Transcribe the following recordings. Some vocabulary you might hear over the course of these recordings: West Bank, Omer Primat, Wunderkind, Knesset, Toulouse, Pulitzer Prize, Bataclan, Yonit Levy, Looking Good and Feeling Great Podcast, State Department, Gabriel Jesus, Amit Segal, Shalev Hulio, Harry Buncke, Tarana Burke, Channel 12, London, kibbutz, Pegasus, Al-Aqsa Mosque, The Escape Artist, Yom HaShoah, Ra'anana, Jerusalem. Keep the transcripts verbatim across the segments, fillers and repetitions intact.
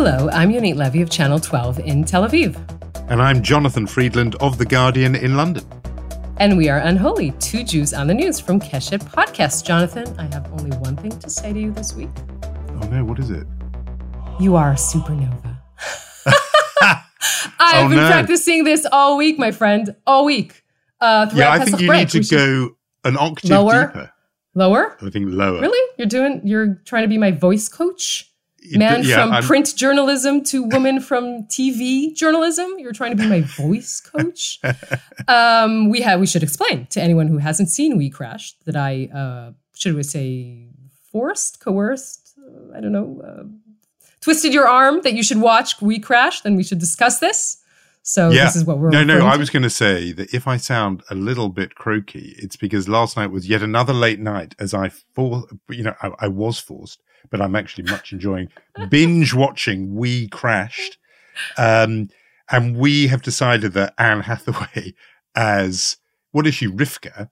Hello, I'm Yonit Levy of Channel twelve in Tel Aviv. And I'm Jonathan Freedland of The Guardian in London. And we are Unholy, two Jews on the news from Keshet Podcast. Jonathan, I have only one thing to say to you this week. Oh no, what is it? You are a supernova. I've oh, been no. practicing this all week, my friend, all week. Uh, throughout yeah, I Pesach think you break. need to we go an octave lower, deeper. Lower? I think lower. Really? You're doing? You're trying to be my voice coach? Man yeah, from I'm, print journalism to woman from T V journalism. You're trying to be my voice coach. Um, we have. We should explain to anyone who hasn't seen We Crashed that I, uh, should we say, forced, coerced, uh, I don't know, uh, twisted your arm that you should watch We Crashed, then we should discuss this. So yeah. this is what we're No, no, to. I was going to say that if I sound a little bit croaky, it's because last night was yet another late night as I, for, you know, I, I was forced. But I'm actually much enjoying binge watching We Crashed. Um, and we have decided that Anne Hathaway as, what is she, Rivka?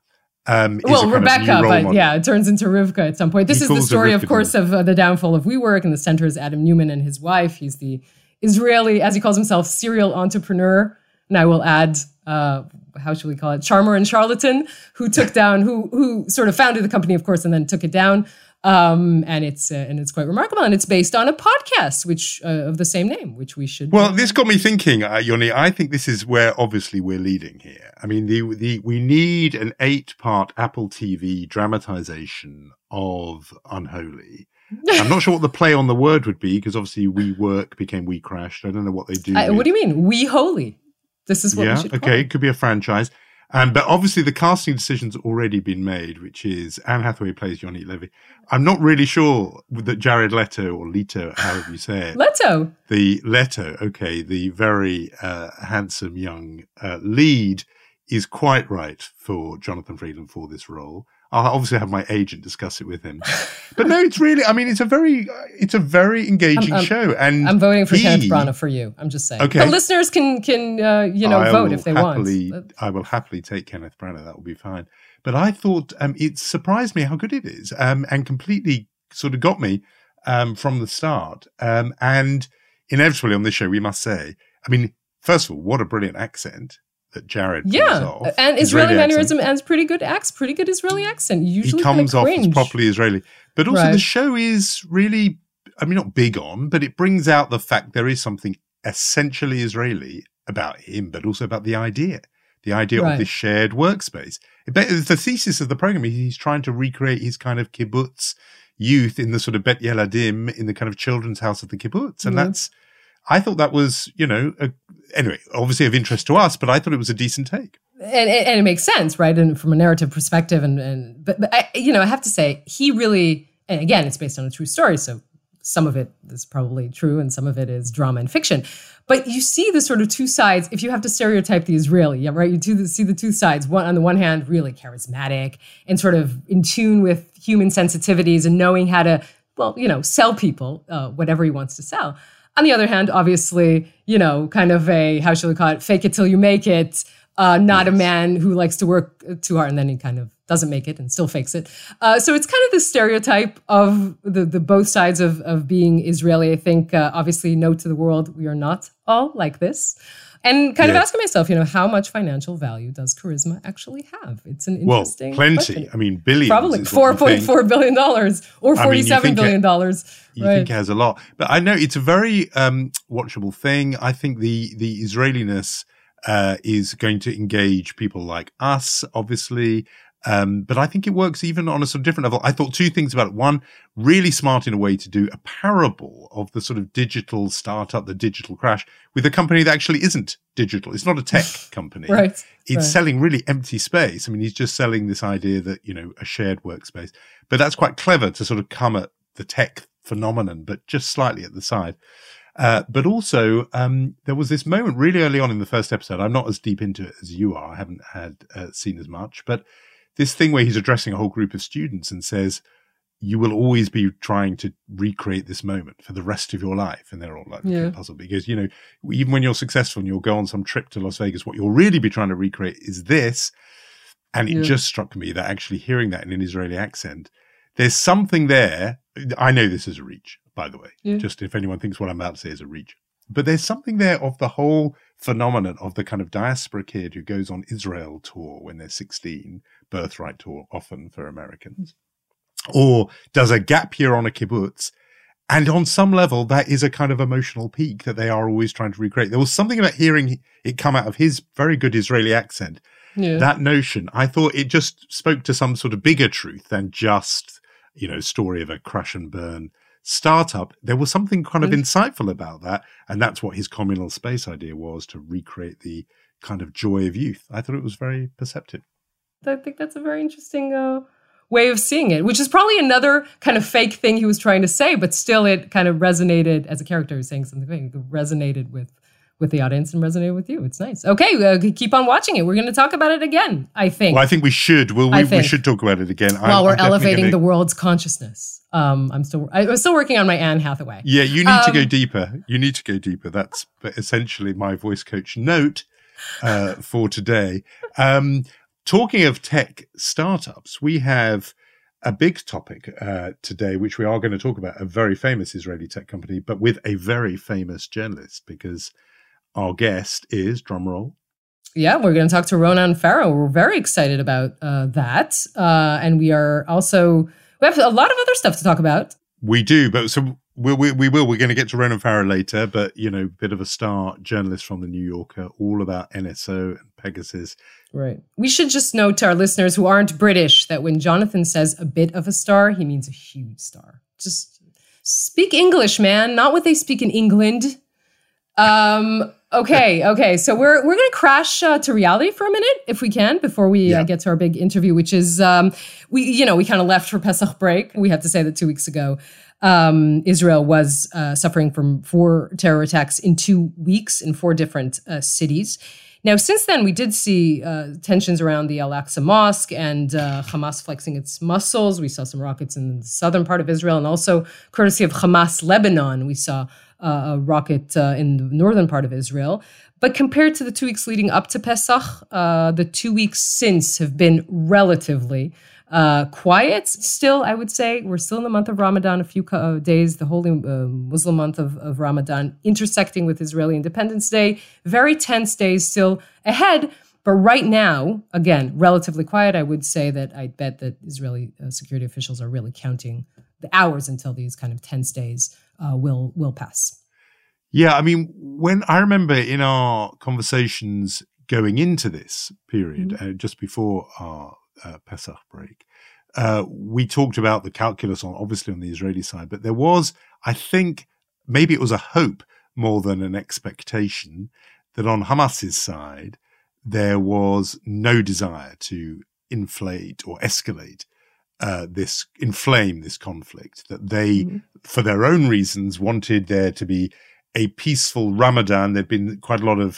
Um, well, is a Rebecca, kind of but model. yeah, it turns into Rivka at some point. This he is the story, of course, of uh, the downfall of WeWork, and the center is Adam Neumann and his wife. He's the Israeli, as he calls himself, serial entrepreneur. And I will add, uh, how should we call it, charmer and charlatan, who took down, who who sort of founded the company, of course, and then took it down. Um, and it's uh, and it's quite remarkable, and it's based on a podcast which uh, of the same name, which we should. Well, this got me thinking, uh, Yoni. I think this is where obviously we're leading here. I mean, the the we need an eight-part Apple T V dramatization of Unholy. I'm not sure what the play on the word would be, because obviously We Work became We Crashed. I don't know what they do. Uh, what do you mean, We Holy? This is what yeah, we should. Yeah, okay, call it. It could be a franchise. Um, but obviously the casting decision's already been made, which is Anne Hathaway plays Yonit Levy. I'm not really sure that Jared Leto, or Leto, however you say it. Leto. The Leto, okay, the very uh, handsome young uh, lead is quite right for Jonathan Freedland for this role. I'll obviously have my agent discuss it with him. But no, it's really, I mean, it's a very, it's a very engaging I'm, I'm, show. And I'm voting for he, Kenneth Branagh for you. I'm just saying. Okay. The listeners can, can uh, you know, I vote if they happily, want. I will happily take Kenneth Branagh. That will be fine. But I thought um, it surprised me how good it is, um, and completely sort of got me um, from the start. Um, and inevitably on this show, we must say, I mean, first of all, what a brilliant accent. That Jared yeah, off. and Israeli, Israeli mannerism and pretty good accent, pretty good Israeli accent. Usually he comes off as properly Israeli, but also right. the show is really, I mean, not big on, but it brings out the fact there is something essentially Israeli about him, but also about the idea, the idea right. of this shared workspace. The thesis of the program is he's trying to recreate his kind of kibbutz youth in the sort of Bet Yeladim, in the kind of children's house of the kibbutz, and yeah. that's. I thought that was, you know, a, anyway, obviously of interest to us, but I thought it was a decent take. And, and it makes sense, right? And from a narrative perspective, and, and but, but I, you know, I have to say, he really, and again, it's based on a true story, so some of it is probably true and some of it is drama and fiction. But you see the sort of two sides, if you have to stereotype the Israeli, right? You see the two sides. One, on the one hand, really charismatic and sort of in tune with human sensitivities and knowing how to, well, you know, sell people uh, whatever he wants to sell. On the other hand, obviously, you know, kind of a, how shall we call it, fake it till you make it, uh, not yes. a man who likes to work too hard and then he kind of doesn't make it and still fakes it. Uh, so it's kind of the stereotype of the, the both sides of, of being Israeli. I think, uh, obviously, note to the world, we are not all like this. And kind yes. of asking myself, you know, how much financial value does charisma actually have? It's an interesting Well, plenty. Question. I mean, billions. Probably four point four billion dollars or forty-seven billion dollars. You right. think it has a lot. But I know it's a very um, watchable thing. I think the, the Israeliness uh, is going to engage people like us, obviously. Um, but I think it works even on a sort of different level. I thought two things about it. One, really smart in a way to do a parable of the sort of digital startup, the digital crash, with a company that actually isn't digital. It's not a tech company. right. It's right. selling really empty space. I mean, he's just selling this idea that, you know, a shared workspace. But that's quite clever to sort of come at the tech phenomenon, but just slightly at the side. Uh, but also, um, there was this moment really early on in the first episode. I'm not as deep into it as you are. I haven't had uh, seen as much, but this thing where he's addressing a whole group of students and says, you will always be trying to recreate this moment for the rest of your life. And they're all like yeah. puzzled because, you know, even when you're successful and you'll go on some trip to Las Vegas, what you'll really be trying to recreate is this. And it yeah. just struck me that actually hearing that in an Israeli accent, there's something there I know this is a reach, by the way, yeah. just if anyone thinks what I'm about to say is a reach. But there's something there of the whole phenomenon of the kind of diaspora kid who goes on Israel tour when they're sixteen, birthright tour often for Americans, or does a gap year on a kibbutz. And on some level, that is a kind of emotional peak that they are always trying to recreate. There was something about hearing it come out of his very good Israeli accent. Yeah. That notion, I thought it just spoke to some sort of bigger truth than just, you know, story of a crash and burn startup. There was something kind of insightful about that. And that's what his communal space idea was, to recreate the kind of joy of youth. I thought it was very perceptive. I think that's a very interesting uh, way of seeing it, which is probably another kind of fake thing he was trying to say, but still it kind of resonated as a character who's saying something that resonated with with the audience and resonated with you. It's nice. Okay, uh, keep on watching it. We're going to talk about it again, I think. Well, I think we should. We'll, we, think. we should talk about it again. While I'm, we're I'm elevating gonna... the world's consciousness. Um, I'm still I, I'm still working on my Anne Hathaway. Yeah, you need um, to go deeper. You need to go deeper. That's essentially my voice coach note uh, for today. Um, talking of tech startups, we have a big topic uh, today, which we are going to talk about, a very famous Israeli tech company, but with a very famous journalist, because our guest is, drumroll. Yeah, we're going to talk to Ronan Farrow. We're very excited about uh, that. Uh, and we are also, we have a lot of other stuff to talk about. We do, but so we, we, we will. We're going to get to Ronan Farrow later, but, you know, bit of a star journalist from The New Yorker, all about N S O and Pegasus. Right. We should just note to our listeners who aren't British that when Jonathan says a bit of a star, he means a huge star. Just speak English, man, not what they speak in England. Um... Okay, okay. So we're we're going to crash uh, to reality for a minute, if we can, before we yeah. uh, get to our big interview, which is, um, we you know, we kind of left for Pesach break. We have to say that two weeks ago, um, Israel was uh, suffering from four terror attacks in two weeks in four different uh, cities. Now, since then, we did see uh, tensions around the Al-Aqsa Mosque and uh, Hamas flexing its muscles. We saw some rockets in the southern part of Israel, and also, courtesy of Hamas Lebanon, we saw Uh, a rocket uh, in the northern part of Israel. But compared to the two weeks leading up to Pesach, uh, the two weeks since have been relatively uh, quiet. Still, I would say, we're still in the month of Ramadan, a few uh, days, the holy uh, Muslim month of, of Ramadan, intersecting with Israeli Independence Day. Very tense days still ahead. But right now, again, relatively quiet. I would say that I bet that Israeli uh, security officials are really counting the hours until these kind of tense days Uh, will will pass. Yeah, I mean, when I remember in our conversations going into this period, mm-hmm. uh, just before our uh, Pesach break, uh, we talked about the calculus on obviously on the Israeli side, but there was, I think, maybe it was a hope more than an expectation that on Hamas's side there was no desire to inflate or escalate Uh, this inflame this conflict, that they, mm-hmm. for their own reasons, wanted there to be a peaceful Ramadan. There'd been quite a lot of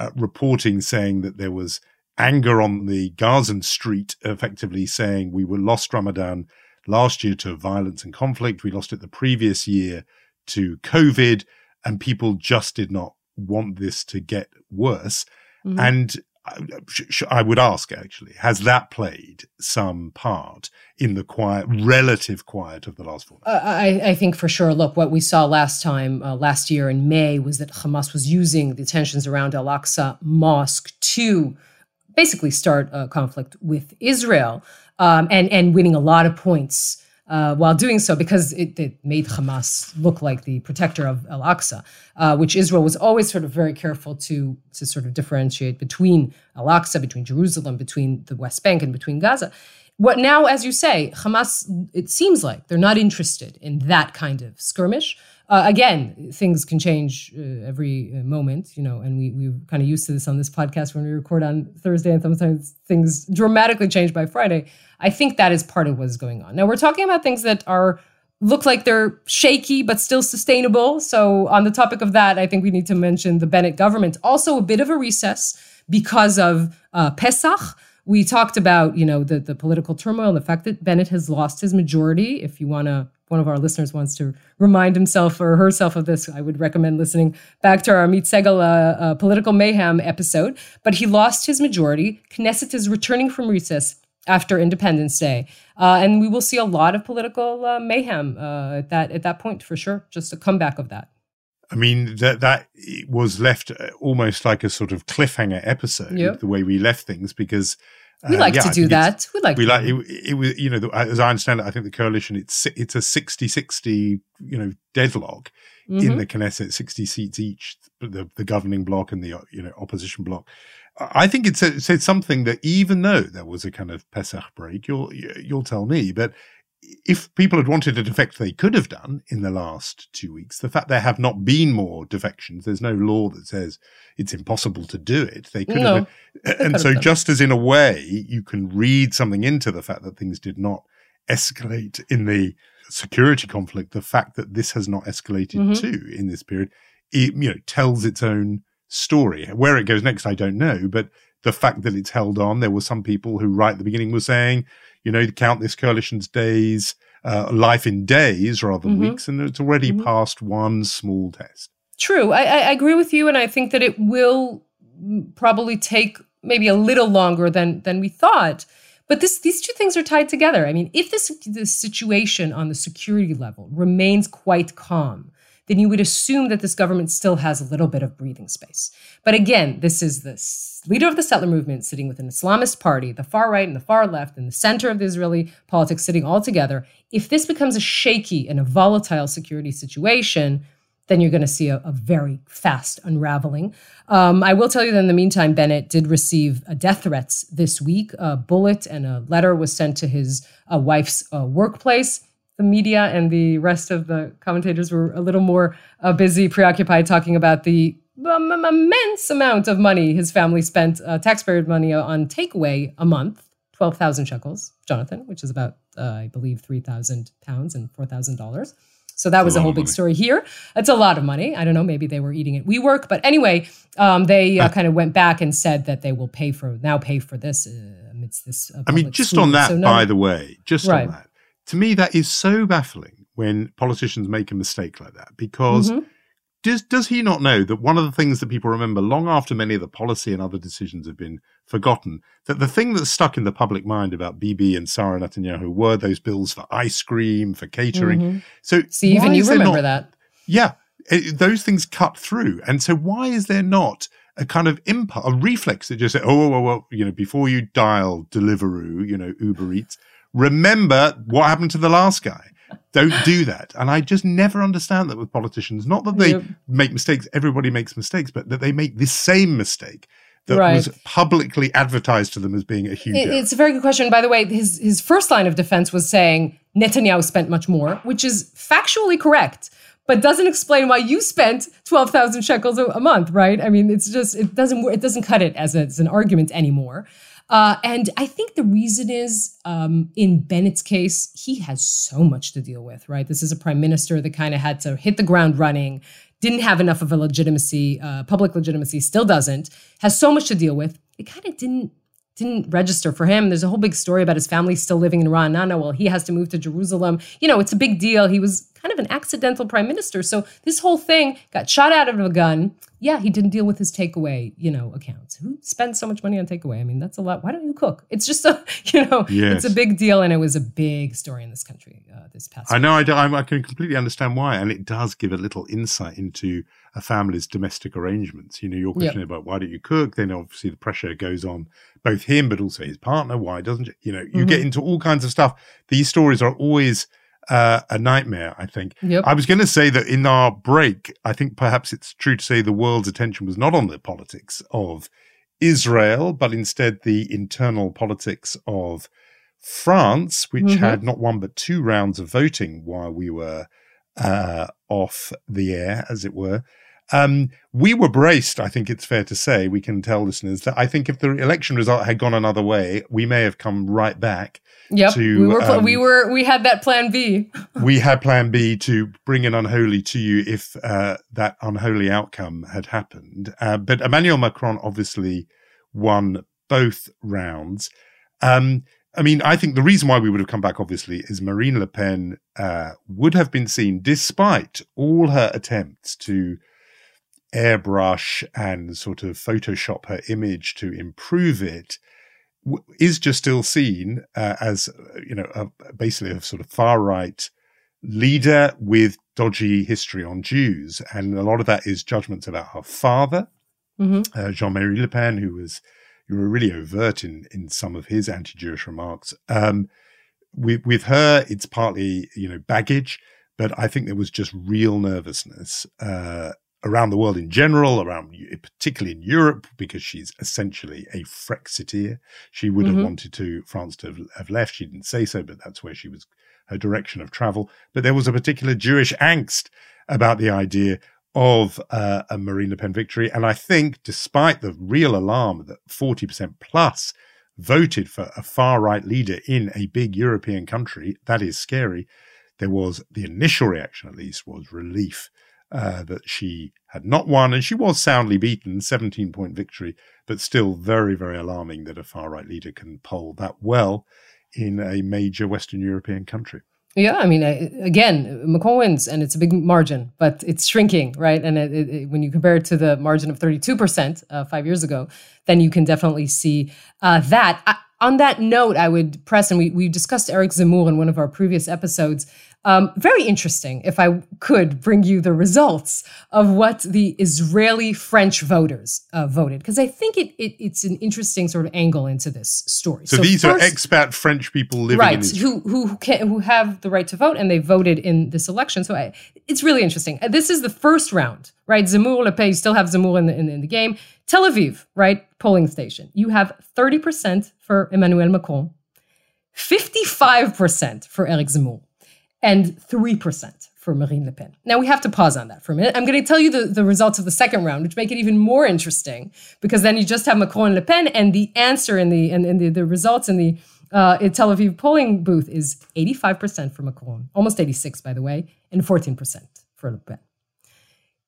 uh, reporting saying that there was anger on the Gaza street, effectively saying we were lost Ramadan last year to violence and conflict. We lost it the previous year to COVID, and people just did not want this to get worse. Mm-hmm. And I would ask, actually, has that played some part in the quiet, relative quiet of the last four months? Uh, I, I think for sure. Look, what we saw last time, uh, last year in May, was that Hamas was using the tensions around Al-Aqsa Mosque to basically start a conflict with Israel, um, and, and winning a lot of points Uh, while doing so, because it, it made Hamas look like the protector of Al-Aqsa, uh, which Israel was always sort of very careful to to sort of differentiate between Al-Aqsa, between Jerusalem, between the West Bank, and between Gaza. What now, as you say, Hamas, it seems like they're not interested in that kind of skirmish. Uh, again, things can change uh, every uh, moment, you know, and we, we're kind of used to this on this podcast when we record on Thursday, and sometimes things dramatically change by Friday. I think that is part of what's going on. Now, we're talking about things that are look like they're shaky, but still sustainable. So on the topic of that, I think we need to mention the Bennett government. Also a bit of a recess because of uh, Pesach. We talked about, you know, the, the political turmoil and the fact that Bennett has lost his majority. If you want to, one of our listeners wants to remind himself or herself of this, I would recommend listening back to our Amit Segal uh, uh, political mayhem episode. But he lost his majority. Knesset is returning from recess after Independence Day. Uh, and we will see a lot of political uh, mayhem uh, at that at that point, for sure, just a comeback of that. I mean, that that was left almost like a sort of cliffhanger episode, yep. the way we left things, because... Uh, we like yeah, to do that. We like we like it, it was, you know, the, as I understand it, I think the coalition, it's it's a sixty sixty, you know, deadlock mm-hmm. in the Knesset, sixty seats each, the, the governing bloc and the, you know, opposition bloc. I think it said, said something that even though there was a kind of Pesach break, you'll you'll tell me, but if people had wanted a defect, they could have done in the last two weeks. The fact there have not been more defections, there's no law that says it's impossible to do it. They could no, have. They and could so, have just as in a way, you can read something into the fact that things did not escalate in the security conflict, the fact that this has not escalated mm-hmm. too in this period, it, you know, tells its own story. Where it goes next, I don't know, but the fact that it's held on, there were some people who right at the beginning were saying, you know, count this coalition's days, uh, life in days rather than mm-hmm. weeks, and it's already mm-hmm. passed one small test. True. I, I agree with you, and I think that it will probably take maybe a little longer than than we thought. But this, these two things are tied together. I mean, if this, this situation on the security level remains quite calm, then you would assume that this government still has a little bit of breathing space. But again, this is the leader of the settler movement sitting with an Islamist party, the far right and the far left, and the center of the Israeli politics sitting all together. If this becomes a shaky and a volatile security situation, then you're going to see a, a very fast unraveling. Um, I will tell you that in the meantime, Bennett did receive uh, death threats this week. A bullet and a letter was sent to his uh, wife's uh, workplace. The media and the rest of the commentators were a little more uh, busy, preoccupied, talking about the um, immense amount of money his family spent, uh, taxpayer money, on takeaway a month, twelve thousand shekels, Jonathan, which is about, uh, I believe, three thousand pounds and four thousand dollars. So that was a, a whole big money. Story here. It's a lot of money. I don't know, maybe they were eating at WeWork. But anyway, um, they uh, kind of went back and said that they will pay for, now pay for this uh, amidst this. Uh, I mean, just suite. on that, so no, by the way, just right. on that. To me, that is so baffling when politicians make a mistake like that, because mm-hmm. does, does he not know that one of the things that people remember long after many of the policy and other decisions have been forgotten, that the thing that stuck in the public mind about Bibi and Sarah Netanyahu were those bills for ice cream, for catering. Mm-hmm. So See, even you remember not, that. Yeah. It, those things cut through. And so why is there not a kind of impulse, a reflex that just said, oh, well, well, you know, before you dial Deliveroo, you know, Uber Eats, remember what happened to the last guy. Don't do that. And I just never understand that with politicians. Not that they yep. make mistakes. Everybody makes mistakes, but that they make this same mistake that right. was publicly advertised to them as being a huge it, It's a very good question. By the way, his, his first line of defense was saying Netanyahu spent much more, which is factually correct, but doesn't explain why you spent twelve thousand shekels a, a month, right? I mean, it's just, it doesn't, it doesn't cut it as, a, as an argument anymore. Uh, and I think the reason is, um, in Bennett's case, he has so much to deal with, right? This is a prime minister that kind of had to hit the ground running, didn't have enough of a legitimacy, uh, public legitimacy, still doesn't, has so much to deal with. It kind of didn't didn't register for him. There's a whole big story about his family still living in Ra'anana. Well, he has to move to Jerusalem. You know, it's a big deal. He was kind of an accidental prime minister. So this whole thing got shot out of a gun. Yeah, he didn't deal with his takeaway, you know, accounts. Who spends so much money on takeaway? I mean, that's a lot. Why don't you cook? It's just a, you know, yes. it's a big deal. And it was a big story in this country uh, this past I know, I, I can completely understand why. And it does give a little insight into a family's domestic arrangements. You know, your question yep. about why don't you cook? Then obviously the pressure goes on both him, but also his partner. Why doesn't you? You know, you mm-hmm. get into all kinds of stuff. These stories are always Uh, a nightmare, I think. Yep. I was going to say that in our break, I think perhaps it's true to say the world's attention was not on the politics of Israel, but instead the internal politics of France, which mm-hmm. had not one but two rounds of voting while we were uh, off the air, as it were. Um, we were braced, I think it's fair to say, we can tell listeners, that I think if the election result had gone another way, we may have come right back. Yep, to, we, were, um, we were. We had that plan B. We had plan B to bring an unholy to you if uh, that unholy outcome had happened. Uh, but Emmanuel Macron obviously won both rounds. Um, I mean, I think the reason why we would have come back, obviously, is Marine Le Pen uh, would have been seen, despite all her attempts to airbrush and sort of Photoshop her image to improve it, is just still seen uh, as, you know, a, basically a sort of far-right leader with dodgy history on Jews. And a lot of that is judgments about her father, mm-hmm. uh, Jean-Marie Le Pen, who was you were really overt in, in some of his anti-Jewish remarks. Um, with, with her, it's partly, you know, baggage, but I think there was just real nervousness uh, around the world in general, around particularly in Europe, because she's essentially a Frexiteer. She would mm-hmm. have wanted to France to have, have left. She didn't say so, but that's where she was, her direction of travel. But there was a particular Jewish angst about the idea of uh, a Marine Le Pen victory. And I think despite the real alarm that forty percent plus voted for a far-right leader in a big European country, that is scary, there was the initial reaction, at least, was relief uh, that she had not won. And she was soundly beaten, seventeen-point victory, but still very, very alarming that a far-right leader can poll that well in a major Western European country. Yeah, I mean, I, again, Macron wins, and it's a big margin, but it's shrinking, right? And it, it, when you compare it to the margin of thirty-two percent uh, five years ago, then you can definitely see uh, that. I, on that note, I would press, and we, we discussed Eric Zemmour in one of our previous episodes. Um, very interesting, if I could bring you the results of what the Israeli-French voters uh, voted, because I think it, it it's an interesting sort of angle into this story. So, so these first, are expat French people living right, in Israel. Right, who, who, can, who have the right to vote, and they voted in this election. So I, it's really interesting. This is the first round, right? Zemmour, Le Pen, you still have Zemmour in the, in, in the game. Tel Aviv, right, polling station. You have thirty percent for Emmanuel Macron, fifty-five percent for Eric Zemmour, and three percent for Marine Le Pen. Now, we have to pause on that for a minute. I'm going to tell you the, the results of the second round, which make it even more interesting, because then you just have Macron and Le Pen, and the answer in the, in, in the, the results in the uh, in Tel Aviv polling booth is eighty-five percent for Macron, almost eighty-six, by the way, and fourteen percent for Le Pen.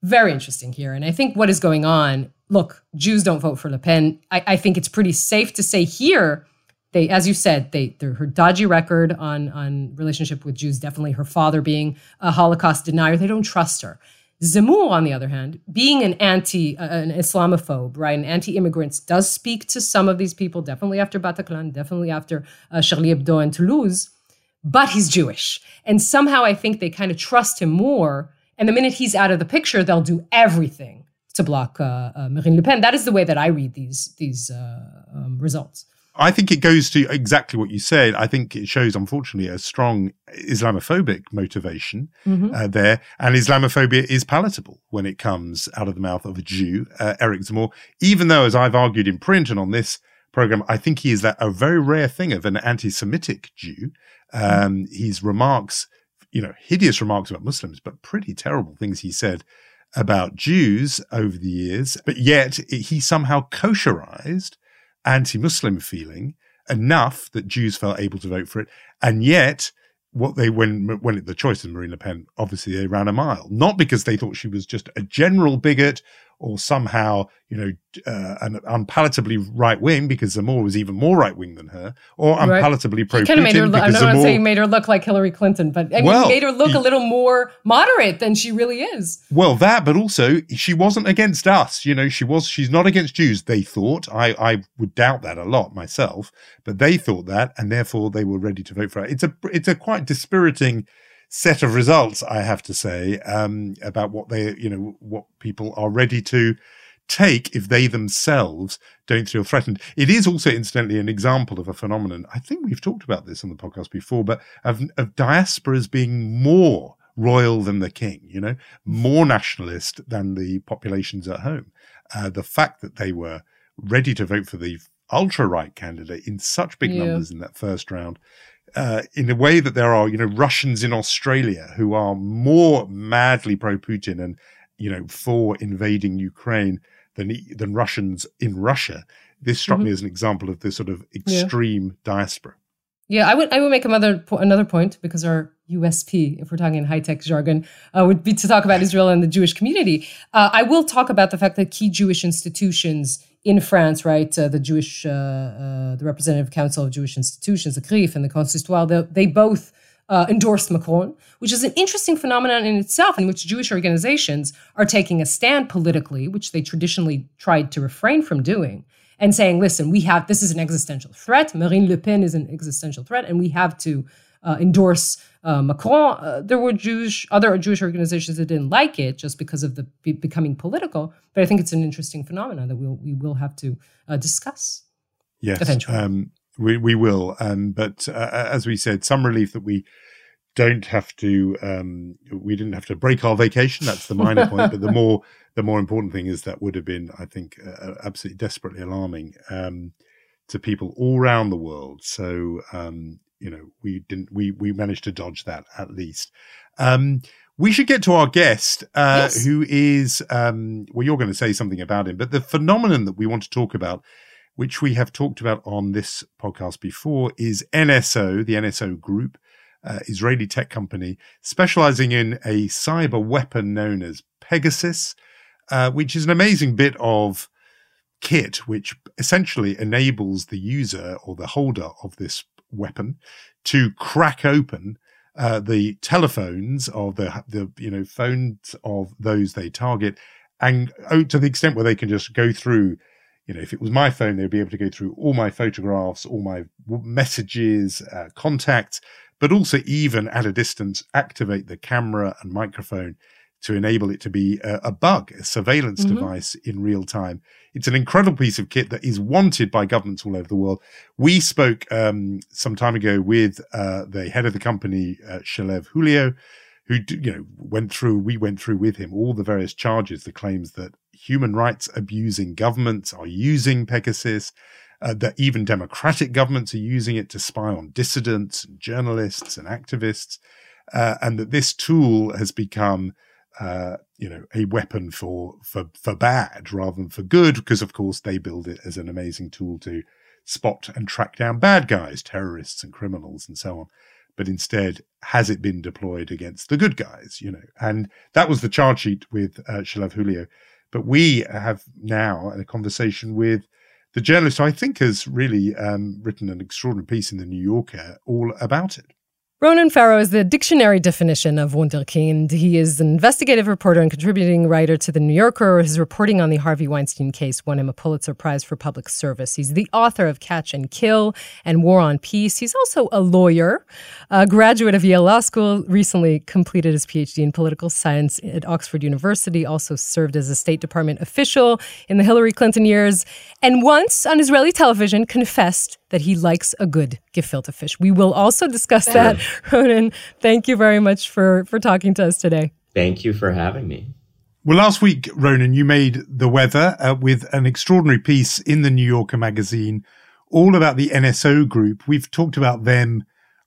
Very interesting here. And I think what is going on, look, Jews don't vote for Le Pen. I, I think it's pretty safe to say here, They, as you said, they, her dodgy record on, on relationship with Jews, definitely her father being a Holocaust denier, they don't trust her. Zemmour, on the other hand, being an anti, uh, an Islamophobe, right, an anti-immigrant, does speak to some of these people, definitely after Bataclan, definitely after uh, Charlie Hebdo and Toulouse, but he's Jewish. And somehow I think they kind of trust him more. And the minute he's out of the picture, they'll do everything to block uh, uh, Marine Le Pen. That is the way that I read these, these uh, um, results. I think it goes to exactly what you said. I think it shows, unfortunately, a strong Islamophobic motivation mm-hmm. uh, there. And Islamophobia is palatable when it comes out of the mouth of a Jew, uh, Eric Zemmour, even though, as I've argued in print and on this program, I think he is that a very rare thing of an anti-Semitic Jew. Um, mm-hmm. His remarks, you know, hideous remarks about Muslims, but pretty terrible things he said about Jews over the years. But yet it, he somehow kosherized anti-Muslim feeling enough that Jews felt able to vote for it. And yet, what they when when it, the choice of Marine Le Pen, obviously they ran a mile, not because they thought she was just a general bigot or somehow, you know, uh, an unpalatably right-wing, because Zemmour was even more right-wing than her, or unpalatably right. pro-Putin. Kind of made her look, I'm not going to say he made her look like Hillary Clinton, but I mean, well, he made her look he, a little more moderate than she really is. Well, that, but also she wasn't against us. You know, she was. She's not against Jews, they thought. I, I would doubt that a lot myself, but they thought that, and therefore they were ready to vote for her. It's a, it's a quite dispiriting set of results, I have to say, um, about what they, you know, what people are ready to take if they themselves don't feel threatened. It is also, incidentally, an example of a phenomenon. I think we've talked about this on the podcast before, but of, of diasporas being more royal than the king, you know, more nationalist than the populations at home. Uh, the fact that they were ready to vote for the ultra-right candidate in such big yeah. numbers in that first round, Uh, in a way that there are, you know, Russians in Australia who are more madly pro-Putin and, you know, for invading Ukraine than than Russians in Russia. This struck mm-hmm. me as an example of this sort of extreme yeah. diaspora. Yeah, I would I would make another another point, because our U S P, if we're talking in high-tech jargon, uh, would be to talk about Israel and the Jewish community. Uh, I will talk about the fact that key Jewish institutions in France, right, uh, the Jewish, uh, uh, the Representative Council of Jewish Institutions, the C R I F and the Consistoire, they, they both uh, endorsed Macron, which is an interesting phenomenon in itself, in which Jewish organizations are taking a stand politically, which they traditionally tried to refrain from doing. and saying, listen, we have, this is an existential threat. Marine Le Pen is an existential threat, and we have to uh, endorse uh, Macron. Uh, there were Jewish, other Jewish organizations that didn't like it just because of the be- becoming political. But I think it's an interesting phenomenon that we'll, we will have to uh, discuss. Yes, eventually. Um, we, we will. Um, but uh, as we said, some relief that we don't have to, um, we didn't have to break our vacation. That's the minor point. But the more, the more important thing is that would have been, I think, uh, absolutely desperately alarming um, to people all around the world. So, um, you know, we didn't, we, we managed to dodge that at least. Um, we should get to our guest uh, yes. who is, um, well, you're going to say something about him, but the phenomenon that we want to talk about, which we have talked about on this podcast before, is N S O, the N S O group, uh, Israeli tech company, specializing in a cyber weapon known as Pegasus, uh, which is an amazing bit of kit which essentially enables the user or the holder of this weapon to crack open uh, the telephones or the, the you know phones of those they target, and oh, to the extent where they can just go through. You know, if it was my phone, they'd be able to go through all my photographs, all my messages, uh, contacts, but also even at a distance, activate the camera and microphone to enable it to be a, a bug, a surveillance mm-hmm. device in real time. It's an incredible piece of kit that is wanted by governments all over the world. We spoke um, some time ago with uh, the head of the company, uh, Shalev Hulio, who you know went through, we went through with him all the various charges, the claims that human rights abusing governments are using Pegasus, uh, that even democratic governments are using it to spy on dissidents, and journalists, and activists, uh, and that this tool has become, uh, you know, a weapon for for for bad rather than for good, because of course they build it as an amazing tool to spot and track down bad guys, terrorists, and criminals, and so on. But instead, has it been deployed against the good guys, you know? And that was the charge sheet with uh, Shalev Hulio. But we have now a conversation with the journalist who I think has really um, written an extraordinary piece in The New Yorker all about it. Ronan Farrow is the dictionary definition of Wunderkind. He is an investigative reporter and contributing writer to The New Yorker. His reporting on the Harvey Weinstein case won him a Pulitzer Prize for public service. He's the author of Catch and Kill and War on Peace. He's also a lawyer, a graduate of Yale Law School, recently completed his P H D in political science at Oxford University, also served as a State Department official in the Hillary Clinton years, and once on Israeli television confessed that he likes a good gefilte fish. We will also discuss that. Ronan, thank you very much for, for talking to us today. Thank you for having me. Well, last week, Ronan, you made the weather uh, with an extraordinary piece in the New Yorker magazine all about the N S O group. We've talked about them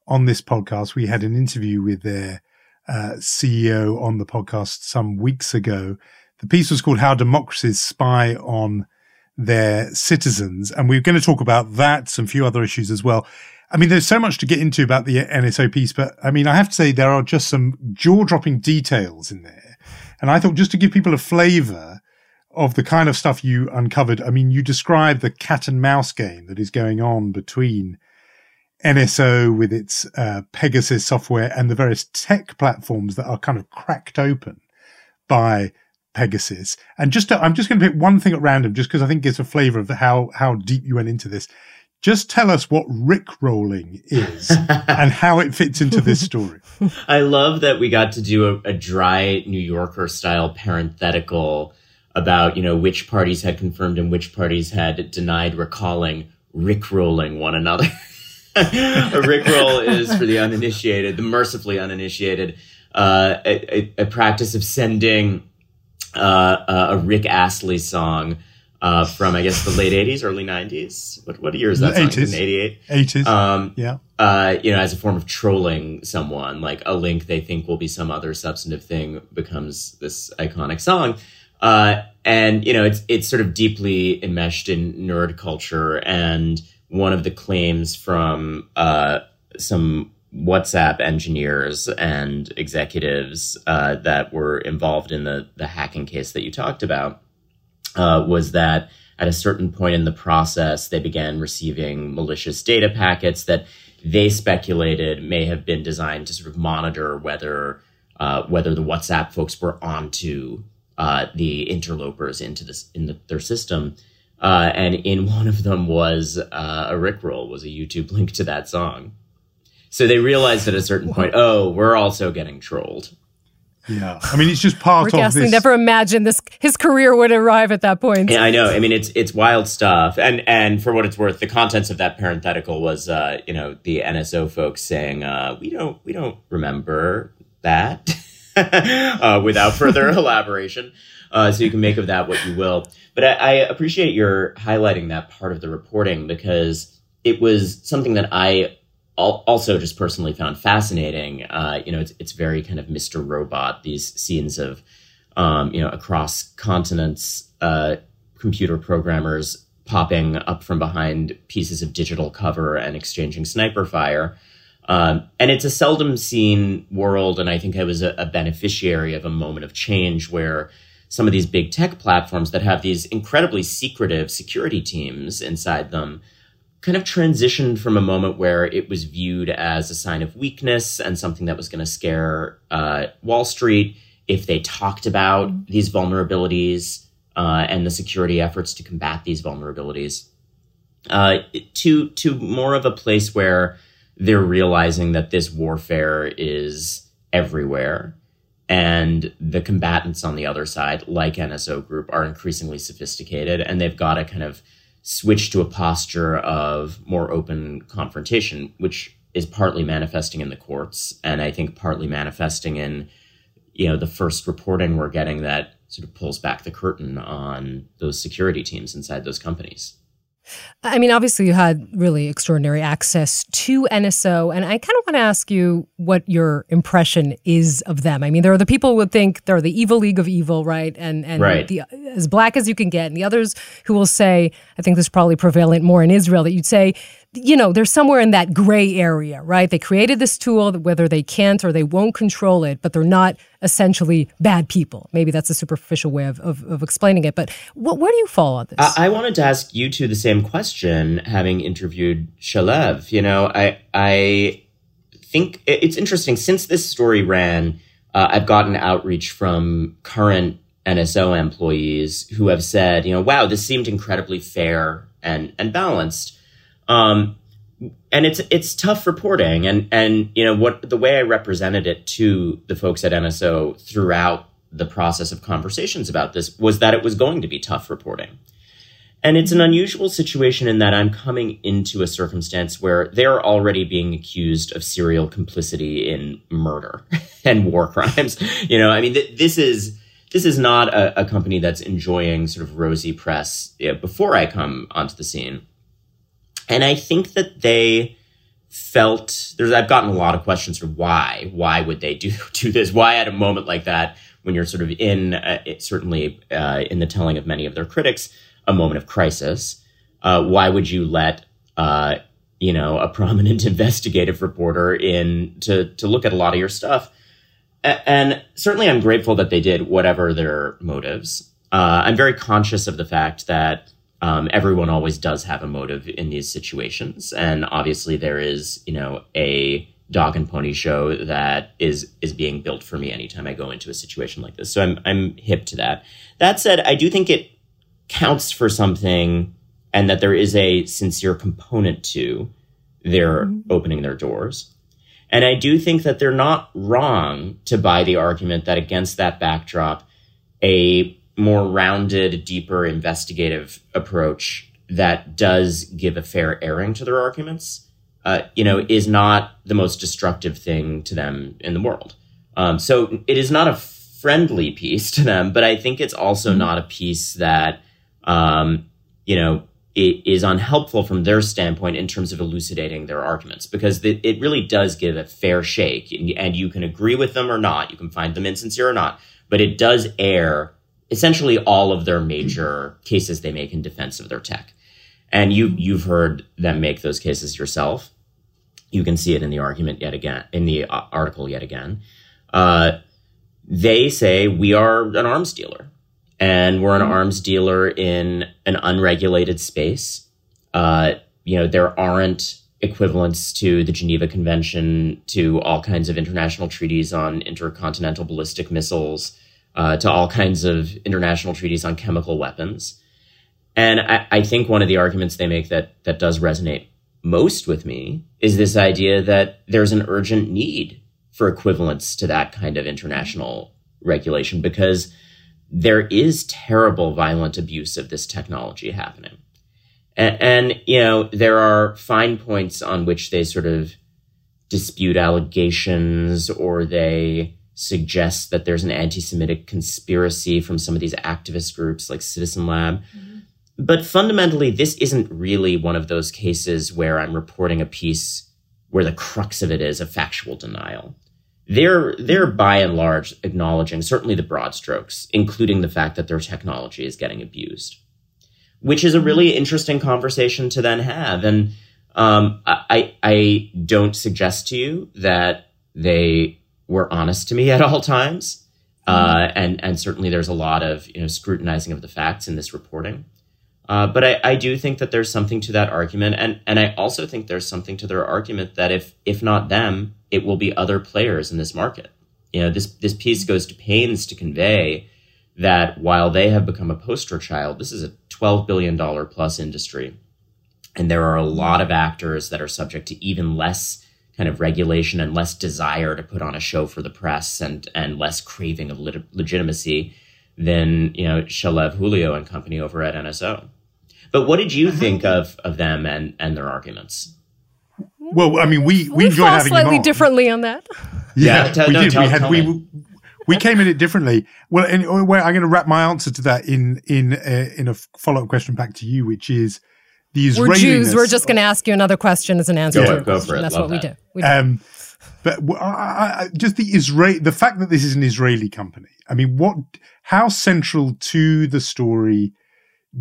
on this podcast. We had an interview with their uh, C E O on the podcast some weeks ago. The piece was called How Democracies Spy on Their Citizens. And we're going to talk about that, some few other issues as well. I mean, there's so much to get into about the N S O piece, but I mean, I have to say there are just some jaw-dropping details in there. And I thought just to give people a flavor of the kind of stuff you uncovered, I mean, you describe the cat and mouse game that is going on between N S O with its uh, Pegasus software and the various tech platforms that are kind of cracked open by Pegasus. And just to, I'm just going to pick one thing at random, just because I think it gives a flavor of how, how deep you went into this. Just tell us what rickrolling is and how it fits into this story. I love that we got to do a, a dry New Yorker style parenthetical about, you know, which parties had confirmed and which parties had denied recalling, rickrolling one another. A rickroll is, for the uninitiated, the mercifully uninitiated, uh, a, a, a practice of sending Uh, a Rick Astley song uh, from, I guess, the late eighties, early nineties. What what year is that song? eighties. eighty-eight? eighties. Um, yeah. Uh, you know, as a form of trolling someone, like a link they think will be some other substantive thing becomes this iconic song. Uh, and, you know, it's it's sort of deeply enmeshed in nerd culture. And one of the claims from uh, some WhatsApp engineers and executives uh, that were involved in the, the hacking case that you talked about uh, was that at a certain point in the process, they began receiving malicious data packets that they speculated may have been designed to sort of monitor whether uh, whether the WhatsApp folks were onto uh, the interlopers into this in the, their system. Uh, and in one of them was uh, a Rickroll, was a YouTube link to that song. So they realized at a certain point, oh, we're also getting trolled. Yeah, I mean, it's just part Rick of Astley this. Never imagined this. His career would arrive at that point. Yeah, I know. I mean, it's it's wild stuff. And and for what it's worth, the contents of that parenthetical was, uh, you know, the N S O folks saying, uh, we don't we don't remember that uh, without further elaboration. Uh, so you can make of that what you will. But I, I appreciate your highlighting that part of the reporting, because it was something that I also just personally found fascinating. Uh, you know, it's, it's very kind of Mister Robot, these scenes of, um, you know, across continents, uh, computer programmers popping up from behind pieces of digital cover and exchanging sniper fire. Um, and it's a seldom seen world. And I think I was a, a beneficiary of a moment of change where some of these big tech platforms that have these incredibly secretive security teams inside them kind of transitioned from a moment where it was viewed as a sign of weakness and something that was going to scare uh, Wall Street if they talked about mm-hmm. these vulnerabilities uh, and the security efforts to combat these vulnerabilities, uh, to to more of a place where they're realizing that this warfare is everywhere. And the combatants on the other side, like N S O Group, are increasingly sophisticated, and they've got to kind of switch to a posture of more open confrontation, which is partly manifesting in the courts, and I think partly manifesting in, you know, the first reporting we're getting that sort of pulls back the curtain on those security teams inside those companies. I mean, obviously you had really extraordinary access to N S O, and I kind of want to ask you what your impression is of them. I mean, there are the people who would think they're the evil league of evil, right? And and right. The, as black as you can get, and the others who will say, I think this is probably prevalent more in Israel, that you'd say, you know, they're somewhere in that gray area, right? They created this tool, whether they can't or they won't control it, but they're not essentially bad people. Maybe that's a superficial way of of, of explaining it. But wh- where do you fall on this? I-, I wanted to ask you two the same question, having interviewed Shalev. You know, I I think it's interesting. Since this story ran, uh, I've gotten outreach from current N S O employees who have said, you know, wow, this seemed incredibly fair and and balanced. Um, and it's it's tough reporting, and and you know what the way I represented it to the folks at N S O throughout the process of conversations about this was that it was going to be tough reporting, and it's an unusual situation in that I'm coming into a circumstance where they're already being accused of serial complicity in murder and war crimes. You know, I mean, th- this is this is not a, a company that's enjoying sort of rosy press, you know, before I come onto the scene. And I think that they felt there's I've gotten a lot of questions for why. Why would they do, do this? Why at a moment like that, when you're sort of in, uh, it, certainly uh, in the telling of many of their critics, a moment of crisis, uh, why would you let, uh, you know, a prominent investigative reporter in to, to look at a lot of your stuff? A- and certainly I'm grateful that they did, whatever their motives. Uh, I'm very conscious of the fact that Um, everyone always does have a motive in these situations. And obviously there is, you know, a dog and pony show that is is being built for me anytime I go into a situation like this. So I'm I'm hip to that. That said, I do think it counts for something, and that there is a sincere component to their mm-hmm. opening their doors. And I do think that they're not wrong to buy the argument that against that backdrop, a more rounded, deeper investigative approach that does give a fair airing to their arguments, uh, you know, is not the most destructive thing to them in the world. Um, so it is not a friendly piece to them, but I think it's also not a piece that, um, you know, it is unhelpful from their standpoint in terms of elucidating their arguments, because it, it really does give a fair shake, and, and you can agree with them or not. You can find them insincere or not, but it does air essentially all of their major cases they make in defense of their tech. And you, you've heard them make those cases yourself. You can see it in the argument yet again, in the article yet again. Uh, they say we are an arms dealer, and we're an arms dealer in an unregulated space. Uh, you know, there aren't equivalents to the Geneva Convention, to all kinds of international treaties on intercontinental ballistic missiles, Uh, to all kinds of international treaties on chemical weapons. And I, I think one of the arguments they make that that does resonate most with me is this idea that there's an urgent need for equivalence to that kind of international regulation, because there is terrible violent abuse of this technology happening. And, and, you know, there are fine points on which they sort of dispute allegations, or they suggest that there's an anti-Semitic conspiracy from some of these activist groups like Citizen Lab. Mm-hmm. But fundamentally, this isn't really one of those cases where I'm reporting a piece where the crux of it is a factual denial. They're, they're by and large acknowledging certainly the broad strokes, including the fact that their technology is getting abused, which is a really interesting conversation to then have. And um, I, I don't suggest to you that they were honest to me at all times. Uh, and, and certainly there's a lot of, you know, scrutinizing of the facts in this reporting. Uh, but I, I do think that there's something to that argument. And, and I also think there's something to their argument that if if not them, it will be other players in this market. You know, this, this piece goes to pains to convey that while they have become a poster child, this is a twelve billion dollars plus industry. And there are a lot of actors that are subject to even less kind of regulation and less desire to put on a show for the press and, and less craving of lit- legitimacy than, you know, Shalev Hulio and company over at N S O. But what did you think of, of them and, and their arguments? Well, I mean, we, we, we enjoyed having them on. We slightly differently on that. Yeah, yeah tell, we no, did. Tell, we, had, we, we came at it differently. Well, and I'm going to wrap my answer to that in in uh, in a follow-up question back to you, which is the Israeliness. We're Jews. We're just going to ask you another question as an answer. Go to it, your go question. For it. That's Love what that. we do. We do. Um, But uh, just the Israel, the fact that this is an Israeli company. I mean, what? How central to the story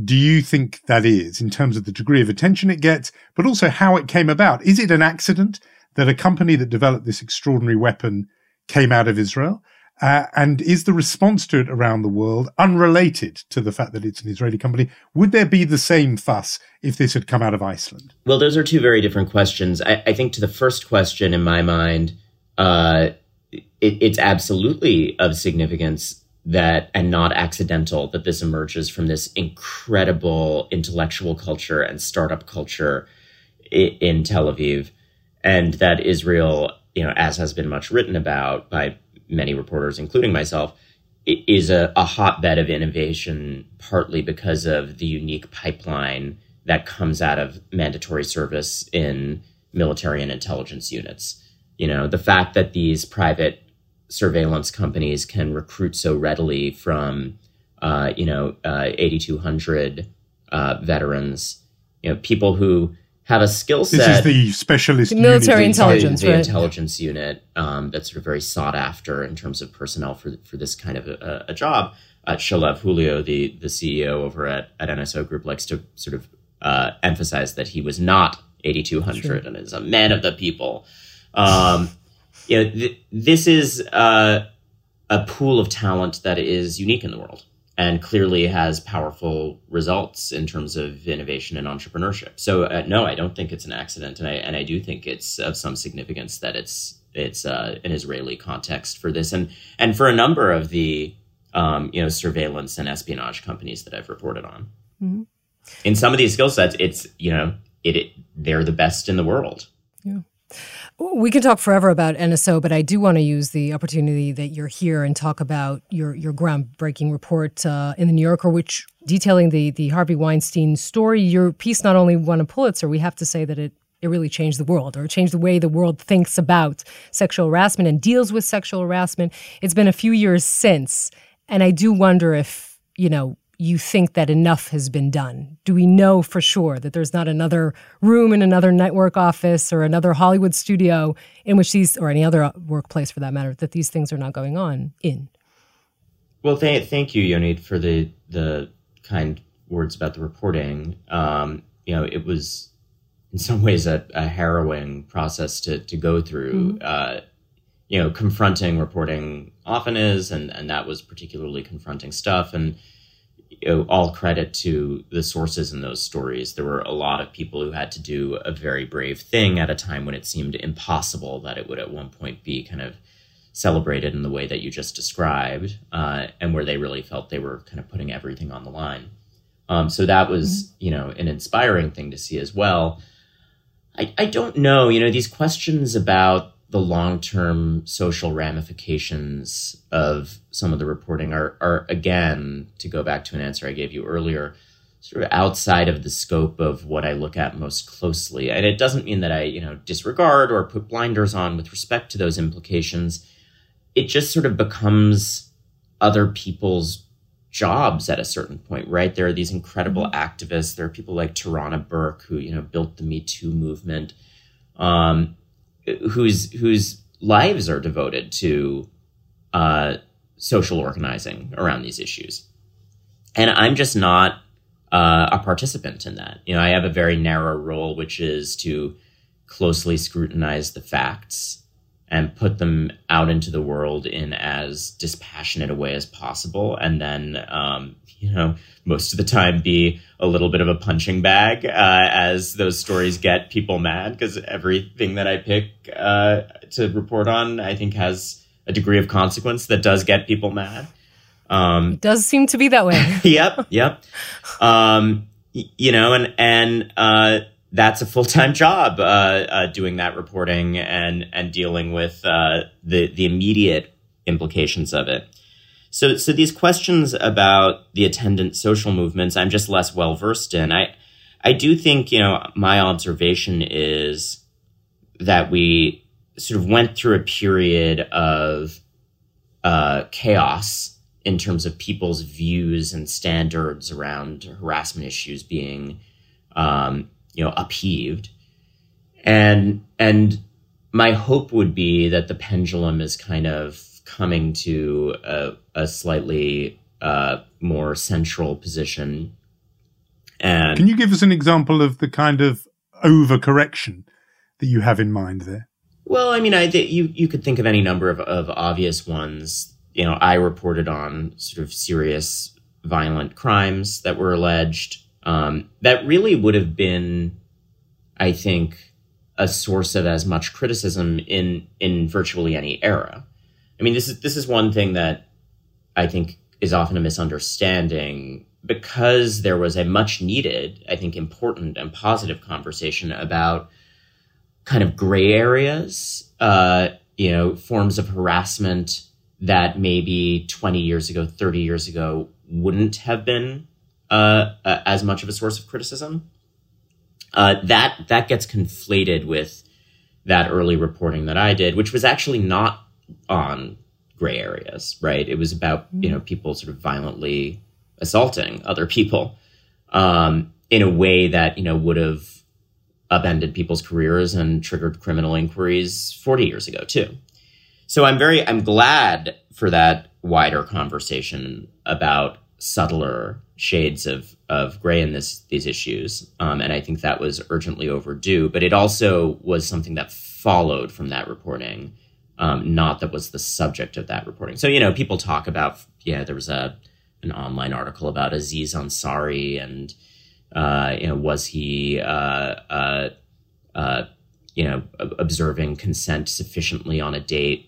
do you think that is in terms of the degree of attention it gets, but also how it came about? Is it an accident that a company that developed this extraordinary weapon came out of Israel? Uh, and is the response to it around the world unrelated to the fact that it's an Israeli company? Would there be the same fuss if this had come out of Iceland? Well, those are two very different questions. I, I think to the first question, in my mind, uh, it, it's absolutely of significance that, and not accidental, that this emerges from this incredible intellectual culture and startup culture in, in Tel Aviv, and that Israel, you know, as has been much written about by many reporters, including myself, is a, a hotbed of innovation, partly because of the unique pipeline that comes out of mandatory service in military and intelligence units. You know, the fact that these private surveillance companies can recruit so readily from, uh, you know, uh, eighty-two hundred uh, veterans, you know, people who have a skill set. This is the specialist the military unit. intelligence, the, the right? intelligence unit um, that's sort of very sought after in terms of personnel for for this kind of a, a job. Uh, Shalev Hulio, the the C E O over at, at N S O Group, likes to sort of uh, emphasize that he was not eighty-two hundred and is a man of the people. Um, you know, th- this is uh, a pool of talent that is unique in the world and clearly has powerful results in terms of innovation and entrepreneurship. So uh, no, I don't think it's an accident, and I and I do think it's of some significance that it's it's uh, an Israeli context for this, and and for a number of the um, you know surveillance and espionage companies that I've reported on. Mm-hmm. In some of these skill sets, it's you know it, it they're the best in the world. Yeah. We can talk forever about N S O, but I do want to use the opportunity that you're here and talk about your, your groundbreaking report uh, in The New Yorker, which detailing the the Harvey Weinstein story. Your piece not only won a Pulitzer, we have to say that it, it really changed the world, or changed the way the world thinks about sexual harassment and deals with sexual harassment. It's been a few years since, and I do wonder if, you know, you think that enough has been done? Do we know for sure that there's not another room in another network office or another Hollywood studio in which these, or any other workplace for that matter, that these things are not going on in? Well, th- thank you, Yonit, for the the kind words about the reporting. Um, you know, it was in some ways a, a harrowing process to to go through. Mm-hmm. Uh, you know, confronting reporting often is, and, and that was particularly confronting stuff. And all credit to the sources in those stories. There were a lot of people who had to do a very brave thing at a time when it seemed impossible that it would at one point be kind of celebrated in the way that you just described, uh, and where they really felt they were kind of putting everything on the line. Um, so that was, mm-hmm. you know, an inspiring thing to see as well. I, I don't know, you know, these questions about the long-term social ramifications of some of the reporting are, are, again, to go back to an answer I gave you earlier, sort of outside of the scope of what I look at most closely. And it doesn't mean that I, you know, disregard or put blinders on with respect to those implications. It just sort of becomes other people's jobs at a certain point, right? There are these incredible activists. There are people like Tarana Burke, who, you know, built the Me Too movement, um, whose whose lives are devoted to uh, social organizing around these issues. And I'm just not uh, a participant in that. You know, I have a very narrow role, which is to closely scrutinize the facts and put them out into the world in as dispassionate a way as possible. And then, um, you know, most of the time be a little bit of a punching bag uh, as those stories get people mad, because everything that I pick uh, to report on, I think, has a degree of consequence that does get people mad. Um, it does seem to be that way. yep, yep. Um, y- you know, and, and, uh, that's a full-time job, uh, uh, doing that reporting and and dealing with uh, the the immediate implications of it. So so these questions about the attendant social movements, I'm just less well versed in. I I do think, you know, my observation is that we sort of went through a period of uh, chaos in terms of people's views and standards around harassment issues being, Um, you know, upheaved. And and my hope would be that the pendulum is kind of coming to a, a slightly uh, more central position. And can you give us an example of the kind of overcorrection that you have in mind there? Well, I mean, I th- you you could think of any number of, of obvious ones. You know, I reported on sort of serious violent crimes that were alleged. Um, that really would have been, I think, a source of as much criticism in in virtually any era. I mean, this is this is one thing that I think is often a misunderstanding, because there was a much needed, I think, important and positive conversation about kind of gray areas, uh, you know, forms of harassment that maybe twenty years ago, thirty years ago wouldn't have been Uh, uh, as much of a source of criticism. Uh, that that gets conflated with that early reporting that I did, which was actually not on gray areas, right? It was about, you know, people sort of violently assaulting other people um, in a way that, you know, would have upended people's careers and triggered criminal inquiries forty years ago too. So I'm very, I'm glad for that wider conversation about subtler shades of of gray in this these issues, um, and I think that was urgently overdue. But it also was something that followed from that reporting, um, not that was the subject of that reporting. So, you know, people talk about, yeah, there was a an online article about Aziz Ansari, and uh, you know, was he uh, uh, uh, you know observing consent sufficiently on a date?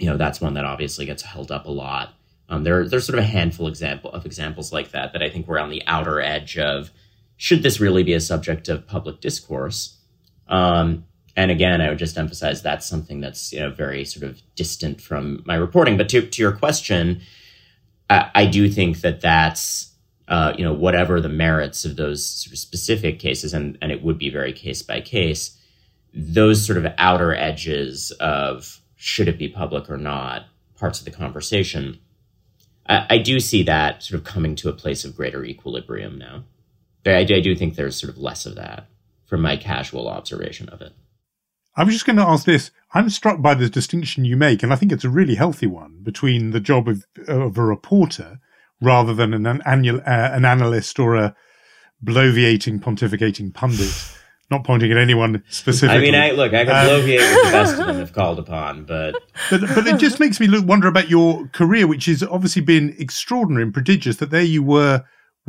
You know, that's one that obviously gets held up a lot. Um, there, there's sort of a handful example of examples like that that I think we're on the outer edge of. Should this really be a subject of public discourse? Um, and again, I would just emphasize that's something that's, you know, very sort of distant from my reporting. But to to your question, I, I do think that that's uh, you know whatever the merits of those sort of specific cases, and and it would be very case by case. Those sort of outer edges of should it be public or not parts of the conversation, I do see that sort of coming to a place of greater equilibrium now. I do, I do think there's sort of less of that from my casual observation of it. I was just going to ask this. I'm struck by the distinction you make, and I think it's a really healthy one, between the job of, of a reporter rather than an, an, annual, uh, an analyst or a bloviating, pontificating pundit. Not pointing at anyone specifically. I mean, I, look, I can um, bloviate with the best of them if called upon, but... but... But it just makes me look, wonder about your career, which has obviously been extraordinary and prodigious, that there you were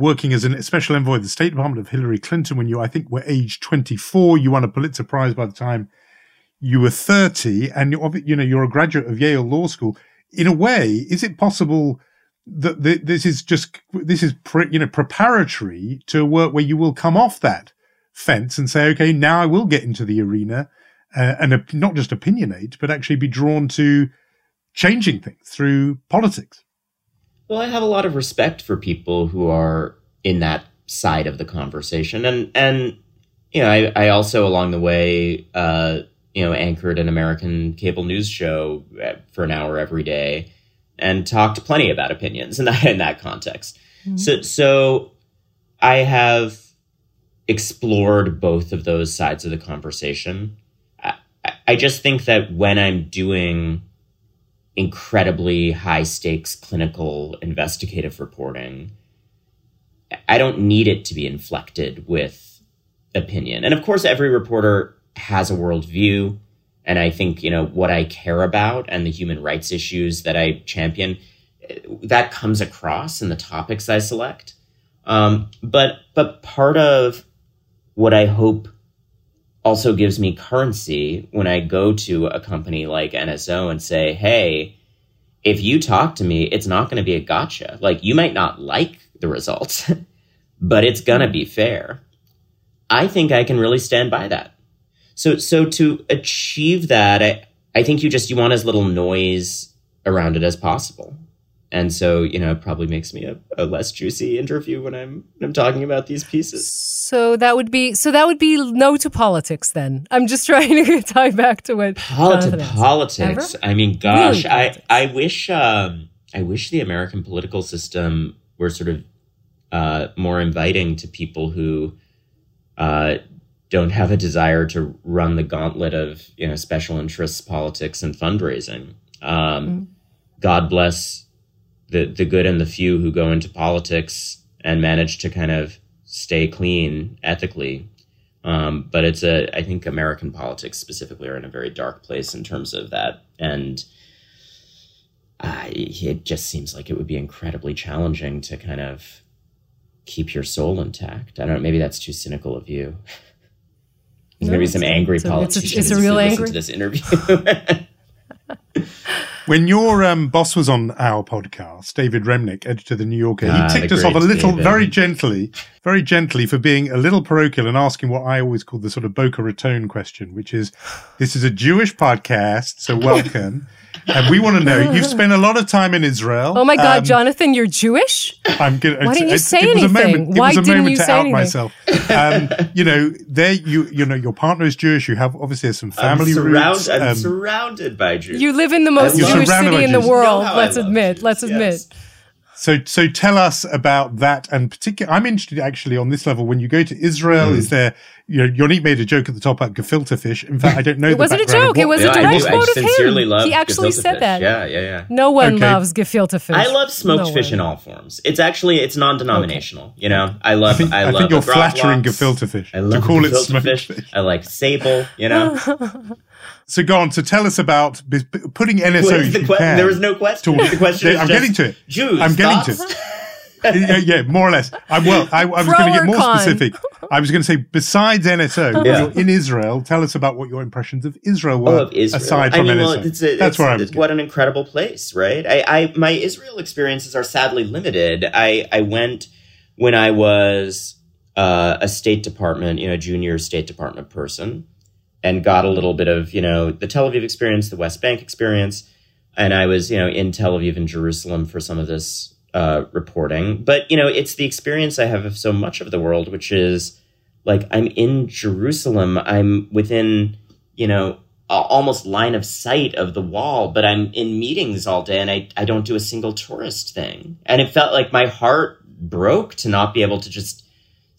working as a special envoy of the State Department of Hillary Clinton when you, I think, were age twenty-four. You won a Pulitzer Prize by the time you were thirty, and, you know, you're a graduate of Yale Law School. In a way, is it possible the, the, this is just this is pre, you know preparatory to a work where you will come off that fence and say, okay, now I will get into the arena uh, and uh, not just opinionate, but actually be drawn to changing things through politics. Well, I have a lot of respect for people who are in that side of the conversation. And, and you know, I, I also along the way, uh, you know, anchored an American cable news show for an hour every day and talked plenty about opinions in that, in that context. Mm-hmm. So, so I have explored both of those sides of the conversation. I, I just think that when I'm doing incredibly high stakes clinical investigative reporting, I don't need it to be inflected with opinion. And of course, every reporter has a worldview. And I think, you know, what I care about and the human rights issues that I champion, that comes across in the topics I select. Um, but, but part of what I hope also gives me currency when I go to a company like N S O and say, hey, if you talk to me, it's not going to be a gotcha. Like, you might not like the results, but it's going to be fair. I think I can really stand by that. So, so to achieve that, I, I think you just, you want as little noise around it as possible. And so, you know, it probably makes me a, a less juicy interview when I'm when I'm talking about these pieces. So that would be so that would be no to politics then. I'm just trying to tie back to what Polit- politics. Ever? I mean, gosh, really I, I wish um, I wish the American political system were sort of uh, more inviting to people who uh, don't have a desire to run the gauntlet of, you know, special interests, politics, and fundraising. Um, mm-hmm. God bless the the good and the few who go into politics and manage to kind of stay clean ethically. Um, but it's a, I think American politics specifically are in a very dark place in terms of that. And uh, it just seems like it would be incredibly challenging to kind of keep your soul intact. I don't know, maybe that's too cynical of you. There's no, going to be some angry so politicians it's a, it's a real angry. Listen to this interview. When your um, boss was on our podcast, David Remnick, editor of The New Yorker, ah, he ticked us off a little, David. very gently, very gently for being a little parochial and asking what I always call the sort of Boca Raton question, which is, this is a Jewish podcast, so welcome. And we want to know, you've spent a lot of time in Israel. Oh, my God, um, Jonathan, you're Jewish? I'm gonna, Why didn't you say anything? It was a moment, Why was a moment to out anything? myself. Um, you know, there you you know, your partner is Jewish. You have, obviously, there's some family I'm roots. I'm um, surrounded by Jews. You live in the most Jewish city in the world, let's admit, let's admit. So so tell us about that, and particularly, I'm interested actually on this level, when you go to Israel, mm. is there, you know, Yonit made a joke at the top about gefilte fish. In fact, I don't know. It wasn't a joke, it was no, a direct quote of him. He actually said fish. that. Yeah, yeah, yeah. No one okay. loves gefilte fish. I love smoked no fish one. in all forms. It's actually, it's non-denominational, okay. you know. I love, I, think, I love I think you're flattering gefilte fish I love to call it smoked fish. fish. I like sable, you know. So go on. So tell us about putting N S O. The que- there was no question. To, the question I'm getting to it. Jews. I'm getting thoughts? to it. Yeah, yeah, more or less. I, well, I, I was going to get more con. specific. I was going to say, besides N S O, yeah. you're in Israel, tell us about what your impressions of Israel were. Oh, of Israel. Aside from I mean, N S O. Well, it's a, That's it's, where I'm it's What an incredible place, right? I, I, my Israel experiences are sadly limited. I, I went when I was uh, a State Department, you know, junior State Department person. And got a little bit of, you know, the Tel Aviv experience, the West Bank experience. And I was, you know, in Tel Aviv and Jerusalem for some of this uh, reporting. But, you know, it's the experience I have of so much of the world, which is like I'm in Jerusalem. I'm within, you know, a- almost line of sight of the wall, but I'm in meetings all day and I, I don't do a single tourist thing. And it felt like my heart broke to not be able to just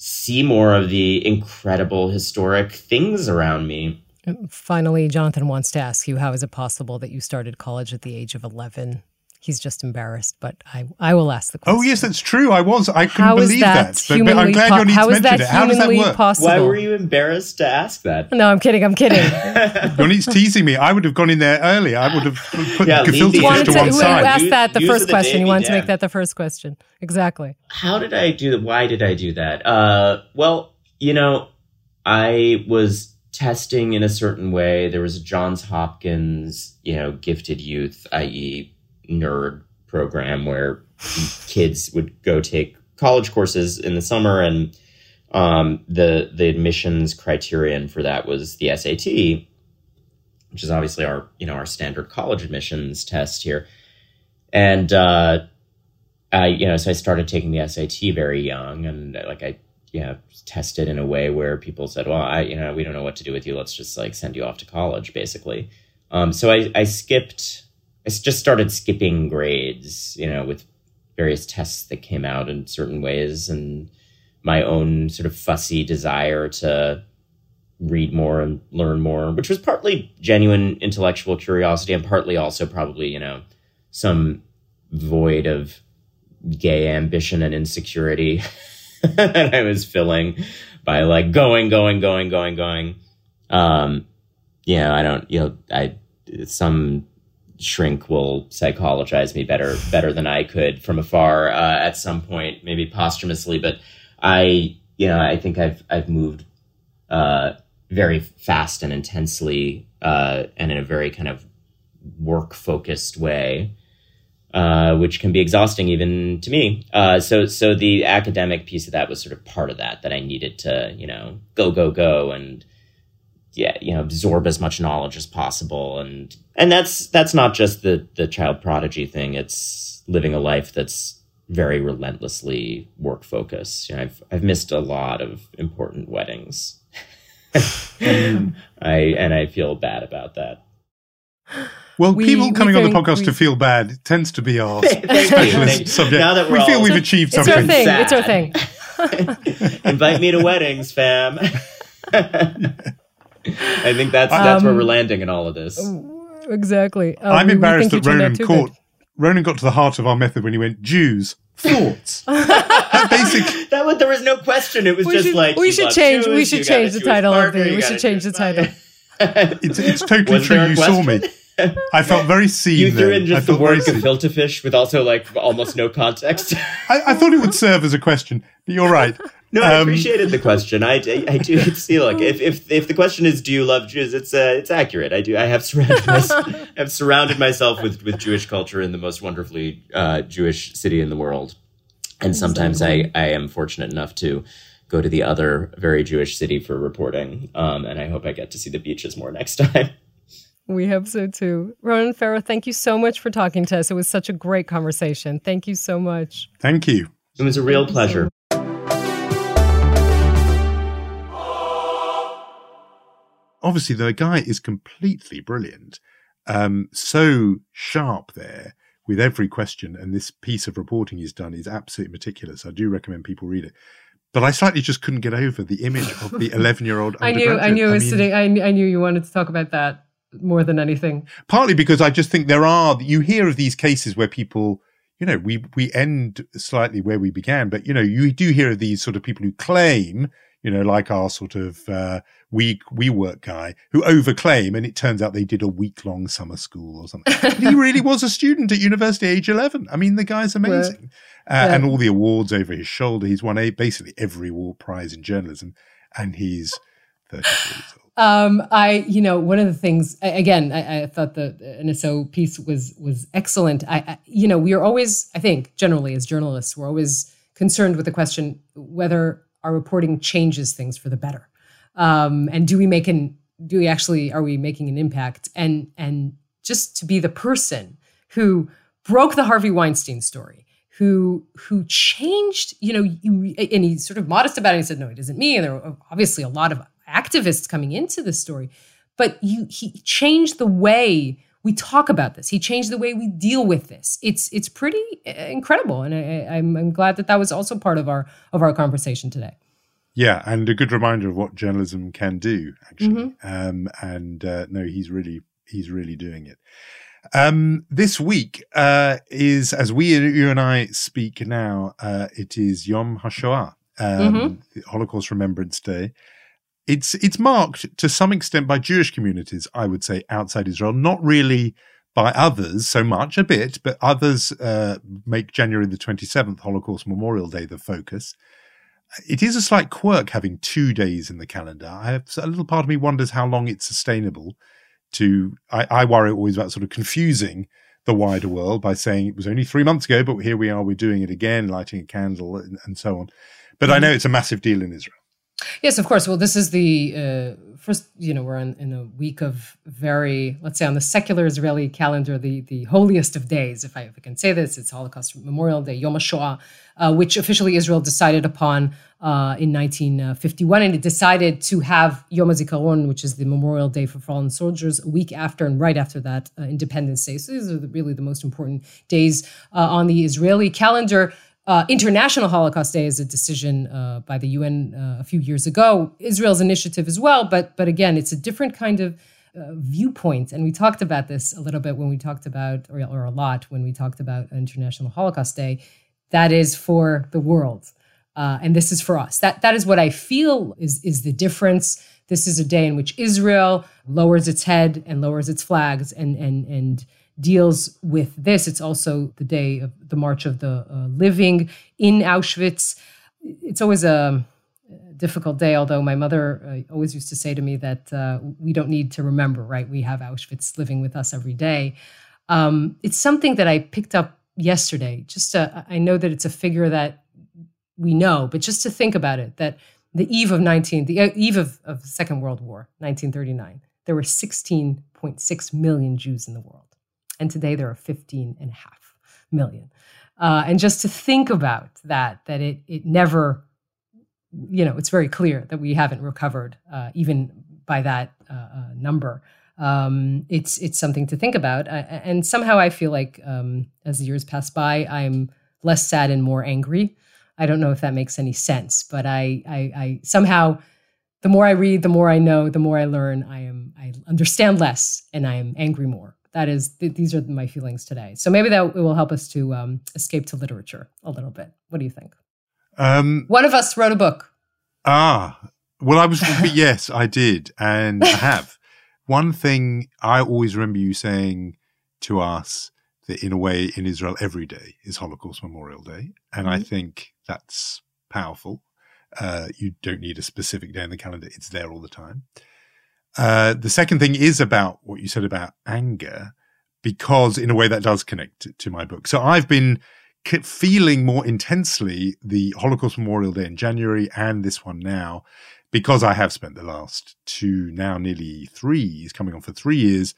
see more of the incredible historic things around me. Finally, Jonathan wants to ask you, how is it possible that you started college at the age of eleven? He's just embarrassed, but I, I will ask the question. Oh, yes, that's true. I was. I couldn't believe that. that. But, but I'm glad po- you need to mention that it. How does that work? Possible? Why were you embarrassed to ask that? No, I'm kidding. I'm kidding. Yonit's teasing me. I would have gone in there early. I would have put yeah, the gefilte fish to, to one side. You asked that the Use first the question. Baby, you wanted yeah. to make that the first question. Exactly. How did I do that? Why did I do that? Uh, well, you know, I was testing in a certain way. There was a Johns Hopkins, you know, gifted youth, that is, nerd program where kids would go take college courses in the summer, and um, the the admissions criterion for that was the S A T, which is obviously our you know our standard college admissions test here. And uh, I you know so I started taking the S A T very young, and like I you know tested in a way where people said, well, I you know we don't know what to do with you. Let's just like send you off to college, basically. Um, so I I skipped. I just started skipping grades, you know, with various tests that came out in certain ways, and my own sort of fussy desire to read more and learn more, which was partly genuine intellectual curiosity and partly also probably, you know, some void of gay ambition and insecurity that I was filling by like going, going, going, going, going. Um, you know, I don't, you know, I, some shrink will psychologize me better, better than I could from afar, uh, at some point, maybe posthumously, but I, you know, I think I've, I've moved, uh, very fast and intensely, uh, and in a very kind of work focused way, uh, which can be exhausting even to me. Uh, so, so the academic piece of that was sort of part of that, that I needed to, you know, go, go, go. And, yeah, you know, absorb as much knowledge as possible. And, and that's, that's not just the, the child prodigy thing. It's living a life that's very relentlessly work focused. You know, I've, I've missed a lot of important weddings. I, and I feel bad about that. Well, we, people coming on the podcast we, to feel bad tends to be our specialist subject. Now that we feel all, we've achieved it's something. It's our thing. Sad. It's our thing. Invite me to weddings, fam. I think that's that's um, where we're landing in all of this. Exactly. Um, I'm embarrassed that Ronan caught. Good. Ronan got to the heart of our method when he went Jews thoughts. that basic. That was, there was no question. It was we just should, like we should change. Jews, we should change the title of it. We should change the title. It's, it's totally was true. You saw me. I felt very seen. You threw in just the words "filterfish" with also like almost no context. I, I thought it would serve as a question, but you're right. No, I appreciated um, the question. I, I, I do see. Look, if, if if the question is, "Do you love Jews?" It's uh, it's accurate. I do. I have surrounded myself, have surrounded myself with, with Jewish culture in the most wonderfully uh, Jewish city in the world, and sometimes I, I am fortunate enough to go to the other very Jewish city for reporting. Um, and I hope I get to see the beaches more next time. We hope so too. Ronan Farrow, thank you so much for talking to us. It was such a great conversation. Thank you so much. Thank you. It was a real thank pleasure. Obviously, the guy is completely brilliant, um, so sharp there with every question. And this piece of reporting he's done is absolutely meticulous. I do recommend people read it. But I slightly just couldn't get over the image of the eleven-year-old undergraduate. I knew, I knew, I, mean, sitting, I, I knew you wanted to talk about that more than anything. Partly because I just think there are, you hear of these cases where people, you know, we, we end slightly where we began, but, you know, you do hear of these sort of people who claim, you know, like our sort of uh, we WeWork guy who overclaim, and it turns out they did a week-long summer school or something. He really was a student at university, age eleven. I mean, the guy's amazing. Uh, yeah. And all the awards over his shoulder. He's won a, basically every award prize in journalism, and he's thirty-four years old. Um, I, you know, one of the things, again, I, I thought the N S O piece was was excellent. I, I, you know, we are always, I think, generally as journalists, we're always concerned with the question whether our reporting changes things for the better, um, and do we make an? Do we actually? Are we making an impact? And and just to be the person who broke the Harvey Weinstein story, who who changed, you know, you, and he's sort of modest about it. He said, "No, it isn't me." And there were obviously a lot of activists coming into this story, but you, he changed the way we talk about this. He changed the way we deal with this. It's it's pretty incredible, and I, I'm, I'm glad that that was also part of our of our conversation today. Yeah, and a good reminder of what journalism can do, actually. Mm-hmm. Um, and uh, no, he's really he's really doing it. Um, this week uh, is, as we you and I speak now, uh, it is Yom HaShoah, um, mm-hmm. Holocaust Remembrance Day. It's it's marked to some extent by Jewish communities, I would say, outside Israel, not really by others so much, a bit, but others uh, make January the twenty-seventh, Holocaust Memorial Day, the focus. It is a slight quirk having two days in the calendar. I have, a little part of me wonders how long it's sustainable to, I, I worry always about sort of confusing the wider world by saying it was only three months ago, but here we are, we're doing it again, lighting a candle and, and so on. But I know it's a massive deal in Israel. Yes, of course. Well, this is the uh, first, you know, we're in, in a week of very, let's say on the secular Israeli calendar, the, the holiest of days, if I, if I can say this, it's Holocaust Memorial Day, Yom HaShoah, uh, which officially Israel decided upon uh, in nineteen fifty-one. And it decided to have Yom HaZikaron, which is the Memorial Day for Fallen Soldiers, a week after and right after that uh, Independence Day. So these are the, really the most important days uh, on the Israeli calendar. Uh, International Holocaust Day is a decision uh, by the U N uh, a few years ago, Israel's initiative as well. But but again, it's a different kind of uh, viewpoint. And we talked about this a little bit when we talked about, or, or a lot when we talked about International Holocaust Day. That is for the world. Uh, and this is for us. That That is what I feel is is the difference. This is a day in which Israel lowers its head and lowers its flags and and and deals with this. It's also the day of the March of the uh, Living in Auschwitz. It's always a difficult day, although my mother uh, always used to say to me that uh, we don't need to remember, right? We have Auschwitz living with us every day. Um, it's something that I picked up yesterday. Just to, I know that it's a figure that we know, but just to think about it, that the eve of nineteen, the eve of, of the Second World War, nineteen thirty-nine, there were sixteen point six million Jews in the world. And today there are fifteen and a half million. Uh, and just to think about that, that it it never, you know, it's very clear that we haven't recovered uh, even by that uh, uh, number. Um, it's it's something to think about. I, and somehow I feel like um, as the years pass by, I'm less sad and more angry. I don't know if that makes any sense, but I I, I somehow, the more I read, the more I know, the more I learn, I am I understand less and I am angry more. That is, th- these are my feelings today. So maybe that will help us to um, escape to literature a little bit. What do you think? Um, One of us wrote a book. Ah, well, I was, yes, I did. And I have. One thing I always remember you saying to us that in a way in Israel every day is Holocaust Memorial Day. And mm-hmm. I think that's powerful. Uh, you don't need a specific day in the calendar. It's there all the time. Uh, the second thing is about what you said about anger, because in a way that does connect to, to my book. So I've been k- feeling more intensely the Holocaust Memorial Day in January and this one now, because I have spent the last two, now nearly three years, coming on for three years,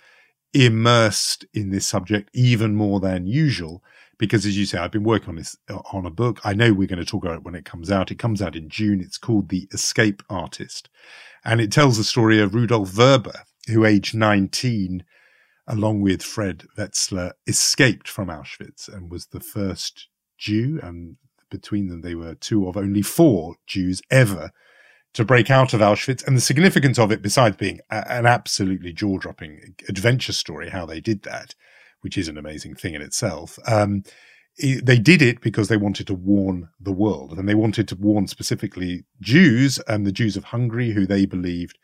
immersed in this subject even more than usual. Because as you say, I've been working on this uh, on a book. I know we're going to talk about it when it comes out. It comes out in June. It's called The Escape Artist. And it tells the story of Rudolf Werber, who aged nineteen, along with Fred Wetzler, escaped from Auschwitz and was the first Jew. And between them, they were two of only four Jews ever to break out of Auschwitz. And the significance of it, besides being a- an absolutely jaw-dropping adventure story, how they did that, which is an amazing thing in itself. Um, it, they did it because they wanted to warn the world, and they wanted to warn specifically Jews and the Jews of Hungary, who they believed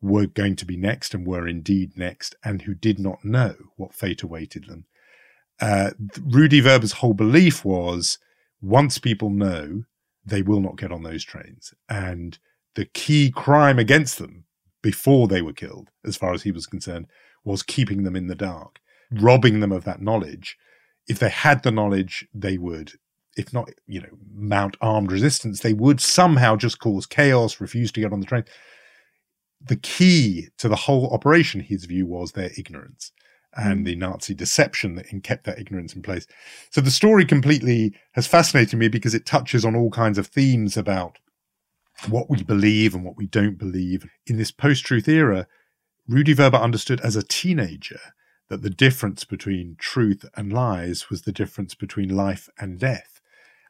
were going to be next and were indeed next, and who did not know what fate awaited them. Uh, Rudy Werber's whole belief was, once people know, they will not get on those trains. And the key crime against them before they were killed, as far as he was concerned, was keeping them in the dark. Robbing them of that knowledge. If they had the knowledge, they would, if not, you know, mount armed resistance, they would somehow just cause chaos, refuse to get on the train. The key to the whole operation, his view, was their ignorance and mm. the Nazi deception that kept that ignorance in place. So the story completely has fascinated me because it touches on all kinds of themes about what we believe and what we don't believe. In this post-truth era, Rudy Werber understood as a teenager that the difference between truth and lies was the difference between life and death.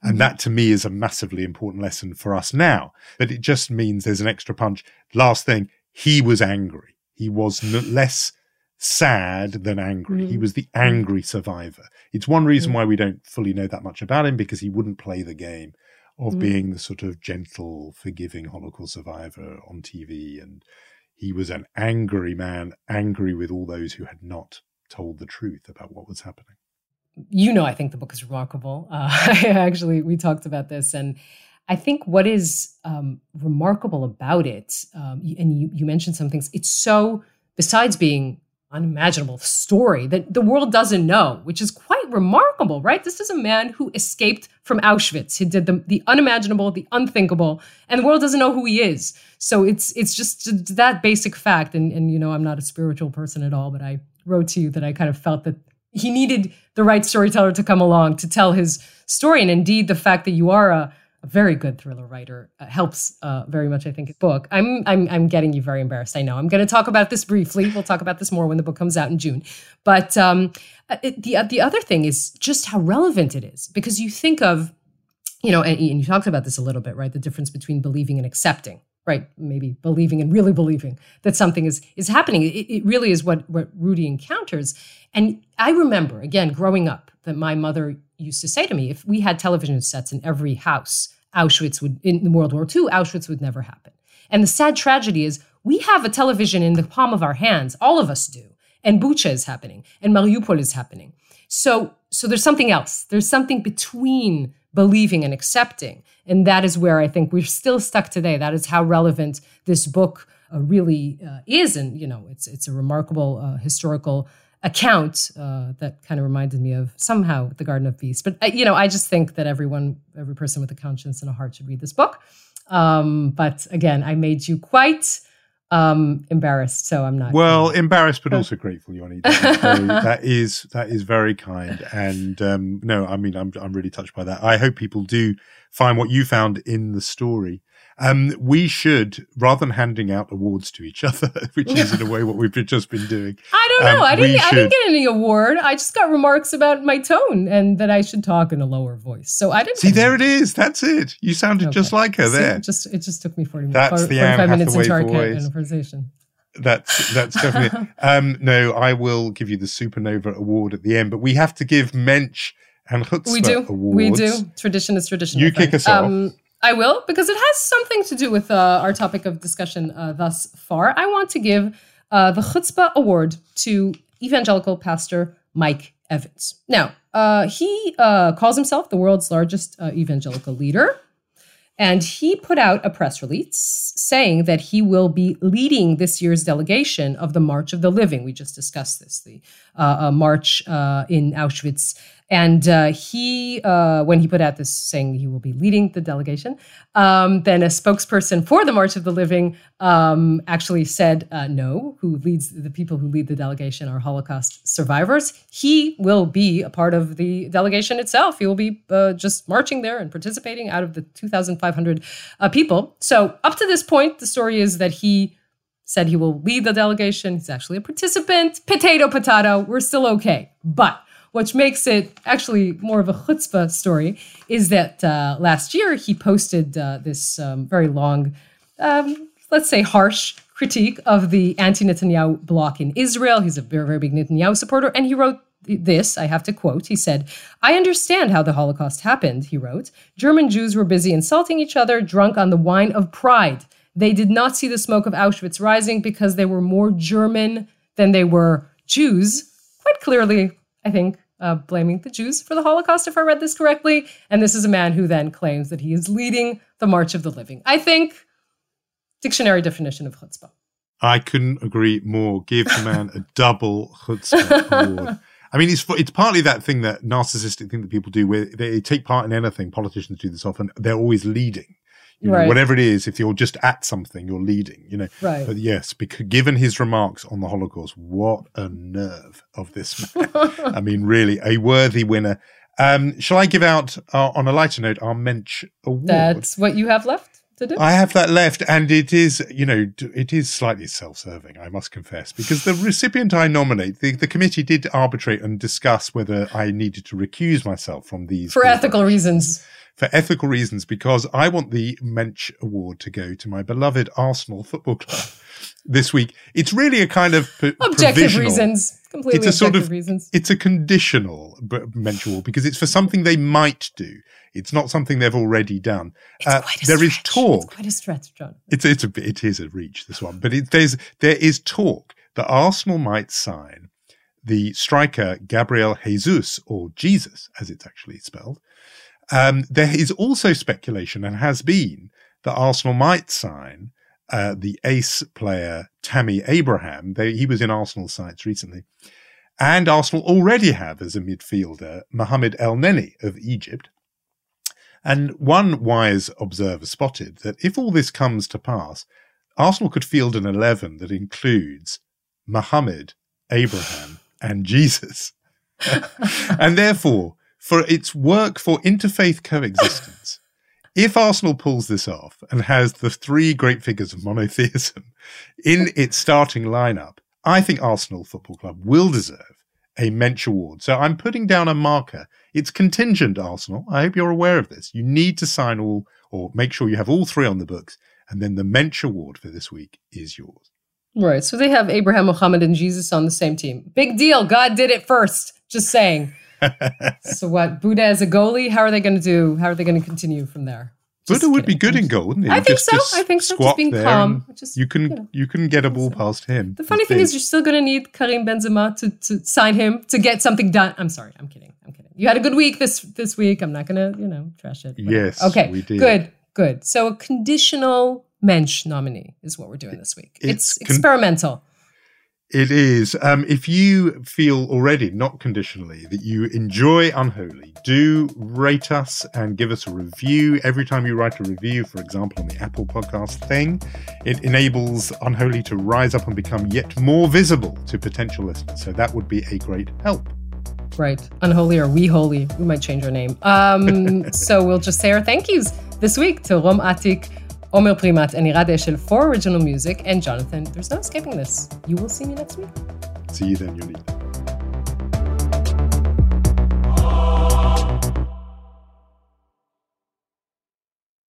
And that, to me, is a massively important lesson for us now. But it just means there's an extra punch. Last thing, he was angry. He was n- less sad than angry. Mm. He was the angry survivor. It's one reason mm. why we don't fully know that much about him, because he wouldn't play the game of mm. being the sort of gentle, forgiving Holocaust survivor on T V. And he was an angry man, angry with all those who had not told the truth about what was happening. You know, I think the book is remarkable. Uh, I actually, we talked about this, and I think what is um, remarkable about it, um, and you, you mentioned some things, it's so, besides being unimaginable story that the world doesn't know, which is quite remarkable, right? This is a man who escaped from Auschwitz. He did the, the unimaginable, the unthinkable, and the world doesn't know who he is. So it's it's just that basic fact. And, and you know, I'm not a spiritual person at all, but I wrote to you that I kind of felt that he needed the right storyteller to come along to tell his story. And indeed, the fact that you are a A very good thriller writer uh, helps uh, very much, I think, his book. I'm, I'm, I'm getting you very embarrassed. I know. I'm going to talk about this briefly. We'll talk about this more when the book comes out in June. But um, it, the the other thing is just how relevant it is, because you think of, you know, and, and you talked about this a little bit, right? The difference between believing and accepting, right? Maybe believing and really believing that something is is happening. It, it really is what what Rudy encounters. And I remember, again, growing up, that my mother used to say to me, if we had television sets in every house, Auschwitz would, in World War Two, Auschwitz would never happen. And the sad tragedy is we have a television in the palm of our hands. All of us do. And Bucha is happening. And Mariupol is happening. So, so there's something else. There's something between believing and accepting. And that is where I think we're still stuck today. That is how relevant this book uh, really uh, is. And, you know, it's, it's a remarkable uh, historical account uh, that kind of reminded me of somehow the Garden of Peace. But, uh, you know, I just think that everyone, every person with a conscience and a heart should read this book. Um, but again, I made you quite um, embarrassed, so I'm not. Well, gonna... embarrassed, but also grateful, Yoni. So that is that is very kind. And um, no, I mean, I'm I'm really touched by that. I hope people do find what you found in the story. Um, we should, rather than handing out awards to each other, which is in a way what we've just been doing. I don't know. Um, I didn't. Should... I didn't get any award. I just got remarks about my tone and that I should talk in a lower voice. So I didn't. See, there it is. That's it. You sounded okay. Just like her. See, there. It just it just took me forty minutes. That's the Anne Hathaway voice. That's that's definitely. um, no, I will give you the Supernova Award at the end, but we have to give Mensch and Chutzpah we do. Awards. We do. Tradition is tradition. You kick us um, off. I will, because it has something to do with uh, our topic of discussion uh, thus far. I want to give uh, the Chutzpah Award to evangelical pastor Mike Evans. Now, uh, he uh, calls himself the world's largest uh, evangelical leader, and he put out a press release saying that he will be leading this year's delegation of the March of the Living. We just discussed this, the uh, uh, march uh, in Auschwitz. And uh, he, uh, when he put out this saying he will be leading the delegation, um, then a spokesperson for the March of the Living um, actually said, uh, no, who leads the people who lead the delegation are Holocaust survivors. He will be a part of the delegation itself. He will be uh, just marching there and participating out of the two thousand five hundred uh, people. So up to this point, the story is that he said he will lead the delegation. He's actually a participant. Potato, potato, we're still okay. But what makes it actually more of a chutzpah story is that uh, last year he posted uh, this um, very long, um, let's say harsh critique of the anti-Netanyahu bloc in Israel. He's a very, very big Netanyahu supporter. And he wrote this, I have to quote, he said, "I understand how the Holocaust happened," he wrote. "German Jews were busy insulting each other, drunk on the wine of pride. They did not see the smoke of Auschwitz rising because they were more German than they were Jews." Quite clearly, I think, Uh, blaming the Jews for the Holocaust, if I read this correctly. And this is a man who then claims that he is leading the March of the Living. I think dictionary definition of chutzpah. I couldn't agree more. Give the man a double chutzpah award. I mean, it's it's partly that thing, that narcissistic thing that people do where they take part in anything. Politicians do this often. They're always leading. You know, right. Whatever it is, if you're just at something, you're leading, you know. Right. But yes, because given his remarks on the Holocaust, what a nerve of this man. I mean, really, a worthy winner. Um, shall I give out, uh, on a lighter note, our Mensch Award? That's what you have left to do? I have that left, and it is, you know, it is slightly self-serving, I must confess, because the recipient I nominate, the, the committee did arbitrate and discuss whether I needed to recuse myself from these. For awards. Ethical reasons. For ethical reasons, because I want the Mensch Award to go to my beloved Arsenal Football Club this week. It's really a kind of p- objective reasons, completely it's a objective sort of, reasons. It's a conditional Mensch Award because it's for something they might do. It's not something they've already done. It's uh, quite a there stretch. Is talk. It's quite a stretch, John. It's it's a it is a reach this one, but it, there's there is talk that Arsenal might sign the striker Gabriel Jesus, or Jesus as it's actually spelled. Um, there is also speculation and has been that Arsenal might sign uh, the ace player Tammy Abraham. They, he was in Arsenal sides recently. And Arsenal already have as a midfielder Mohamed El Neni of Egypt. And one wise observer spotted that if all this comes to pass, Arsenal could field an eleven that includes Mohammed, Abraham, and Jesus. And therefore, for its work for interfaith coexistence, if Arsenal pulls this off and has the three great figures of monotheism in its starting lineup, I think Arsenal Football Club will deserve a Mensch Award. So I'm putting down a marker. It's contingent, Arsenal. I hope you're aware of this. You need to sign all, or make sure you have all three on the books. And then the Mensch Award for this week is yours. Right. So they have Abraham, Mohammed, and Jesus on the same team. Big deal. God did it first. Just saying. So what? Buddha as a goalie? How are they going to do? How are they going to continue from there? Just Buddha would kidding. be good in goal, wouldn't he? I think just, so. Just I think so. Just being calm. Just, you, can, you, know, you couldn't get a ball so. past him. The funny thing is you're still going to need Karim Benzema to, to sign him to get something done. I'm sorry. I'm kidding. I'm kidding. You had a good week this this week. I'm not going to, you know, trash it. But. Yes, okay, we did. Good, good. So a conditional Mensch nominee is what we're doing this week. It's, it's con- experimental. It is. Um, if you feel already, not conditionally, that you enjoy Unholy, do rate us and give us a review. Every time you write a review, for example, on the Apple Podcast thing, it enables Unholy to rise up and become yet more visible to potential listeners. So that would be a great help. Right. Unholy or We Holy. We might change our name. Um, so we'll just say our thank yous this week to Rom Atik, Omer Primat and Irad Eshel for original music, and Jonathan, there's no escaping this. You will see me next week. See you then, Yonit.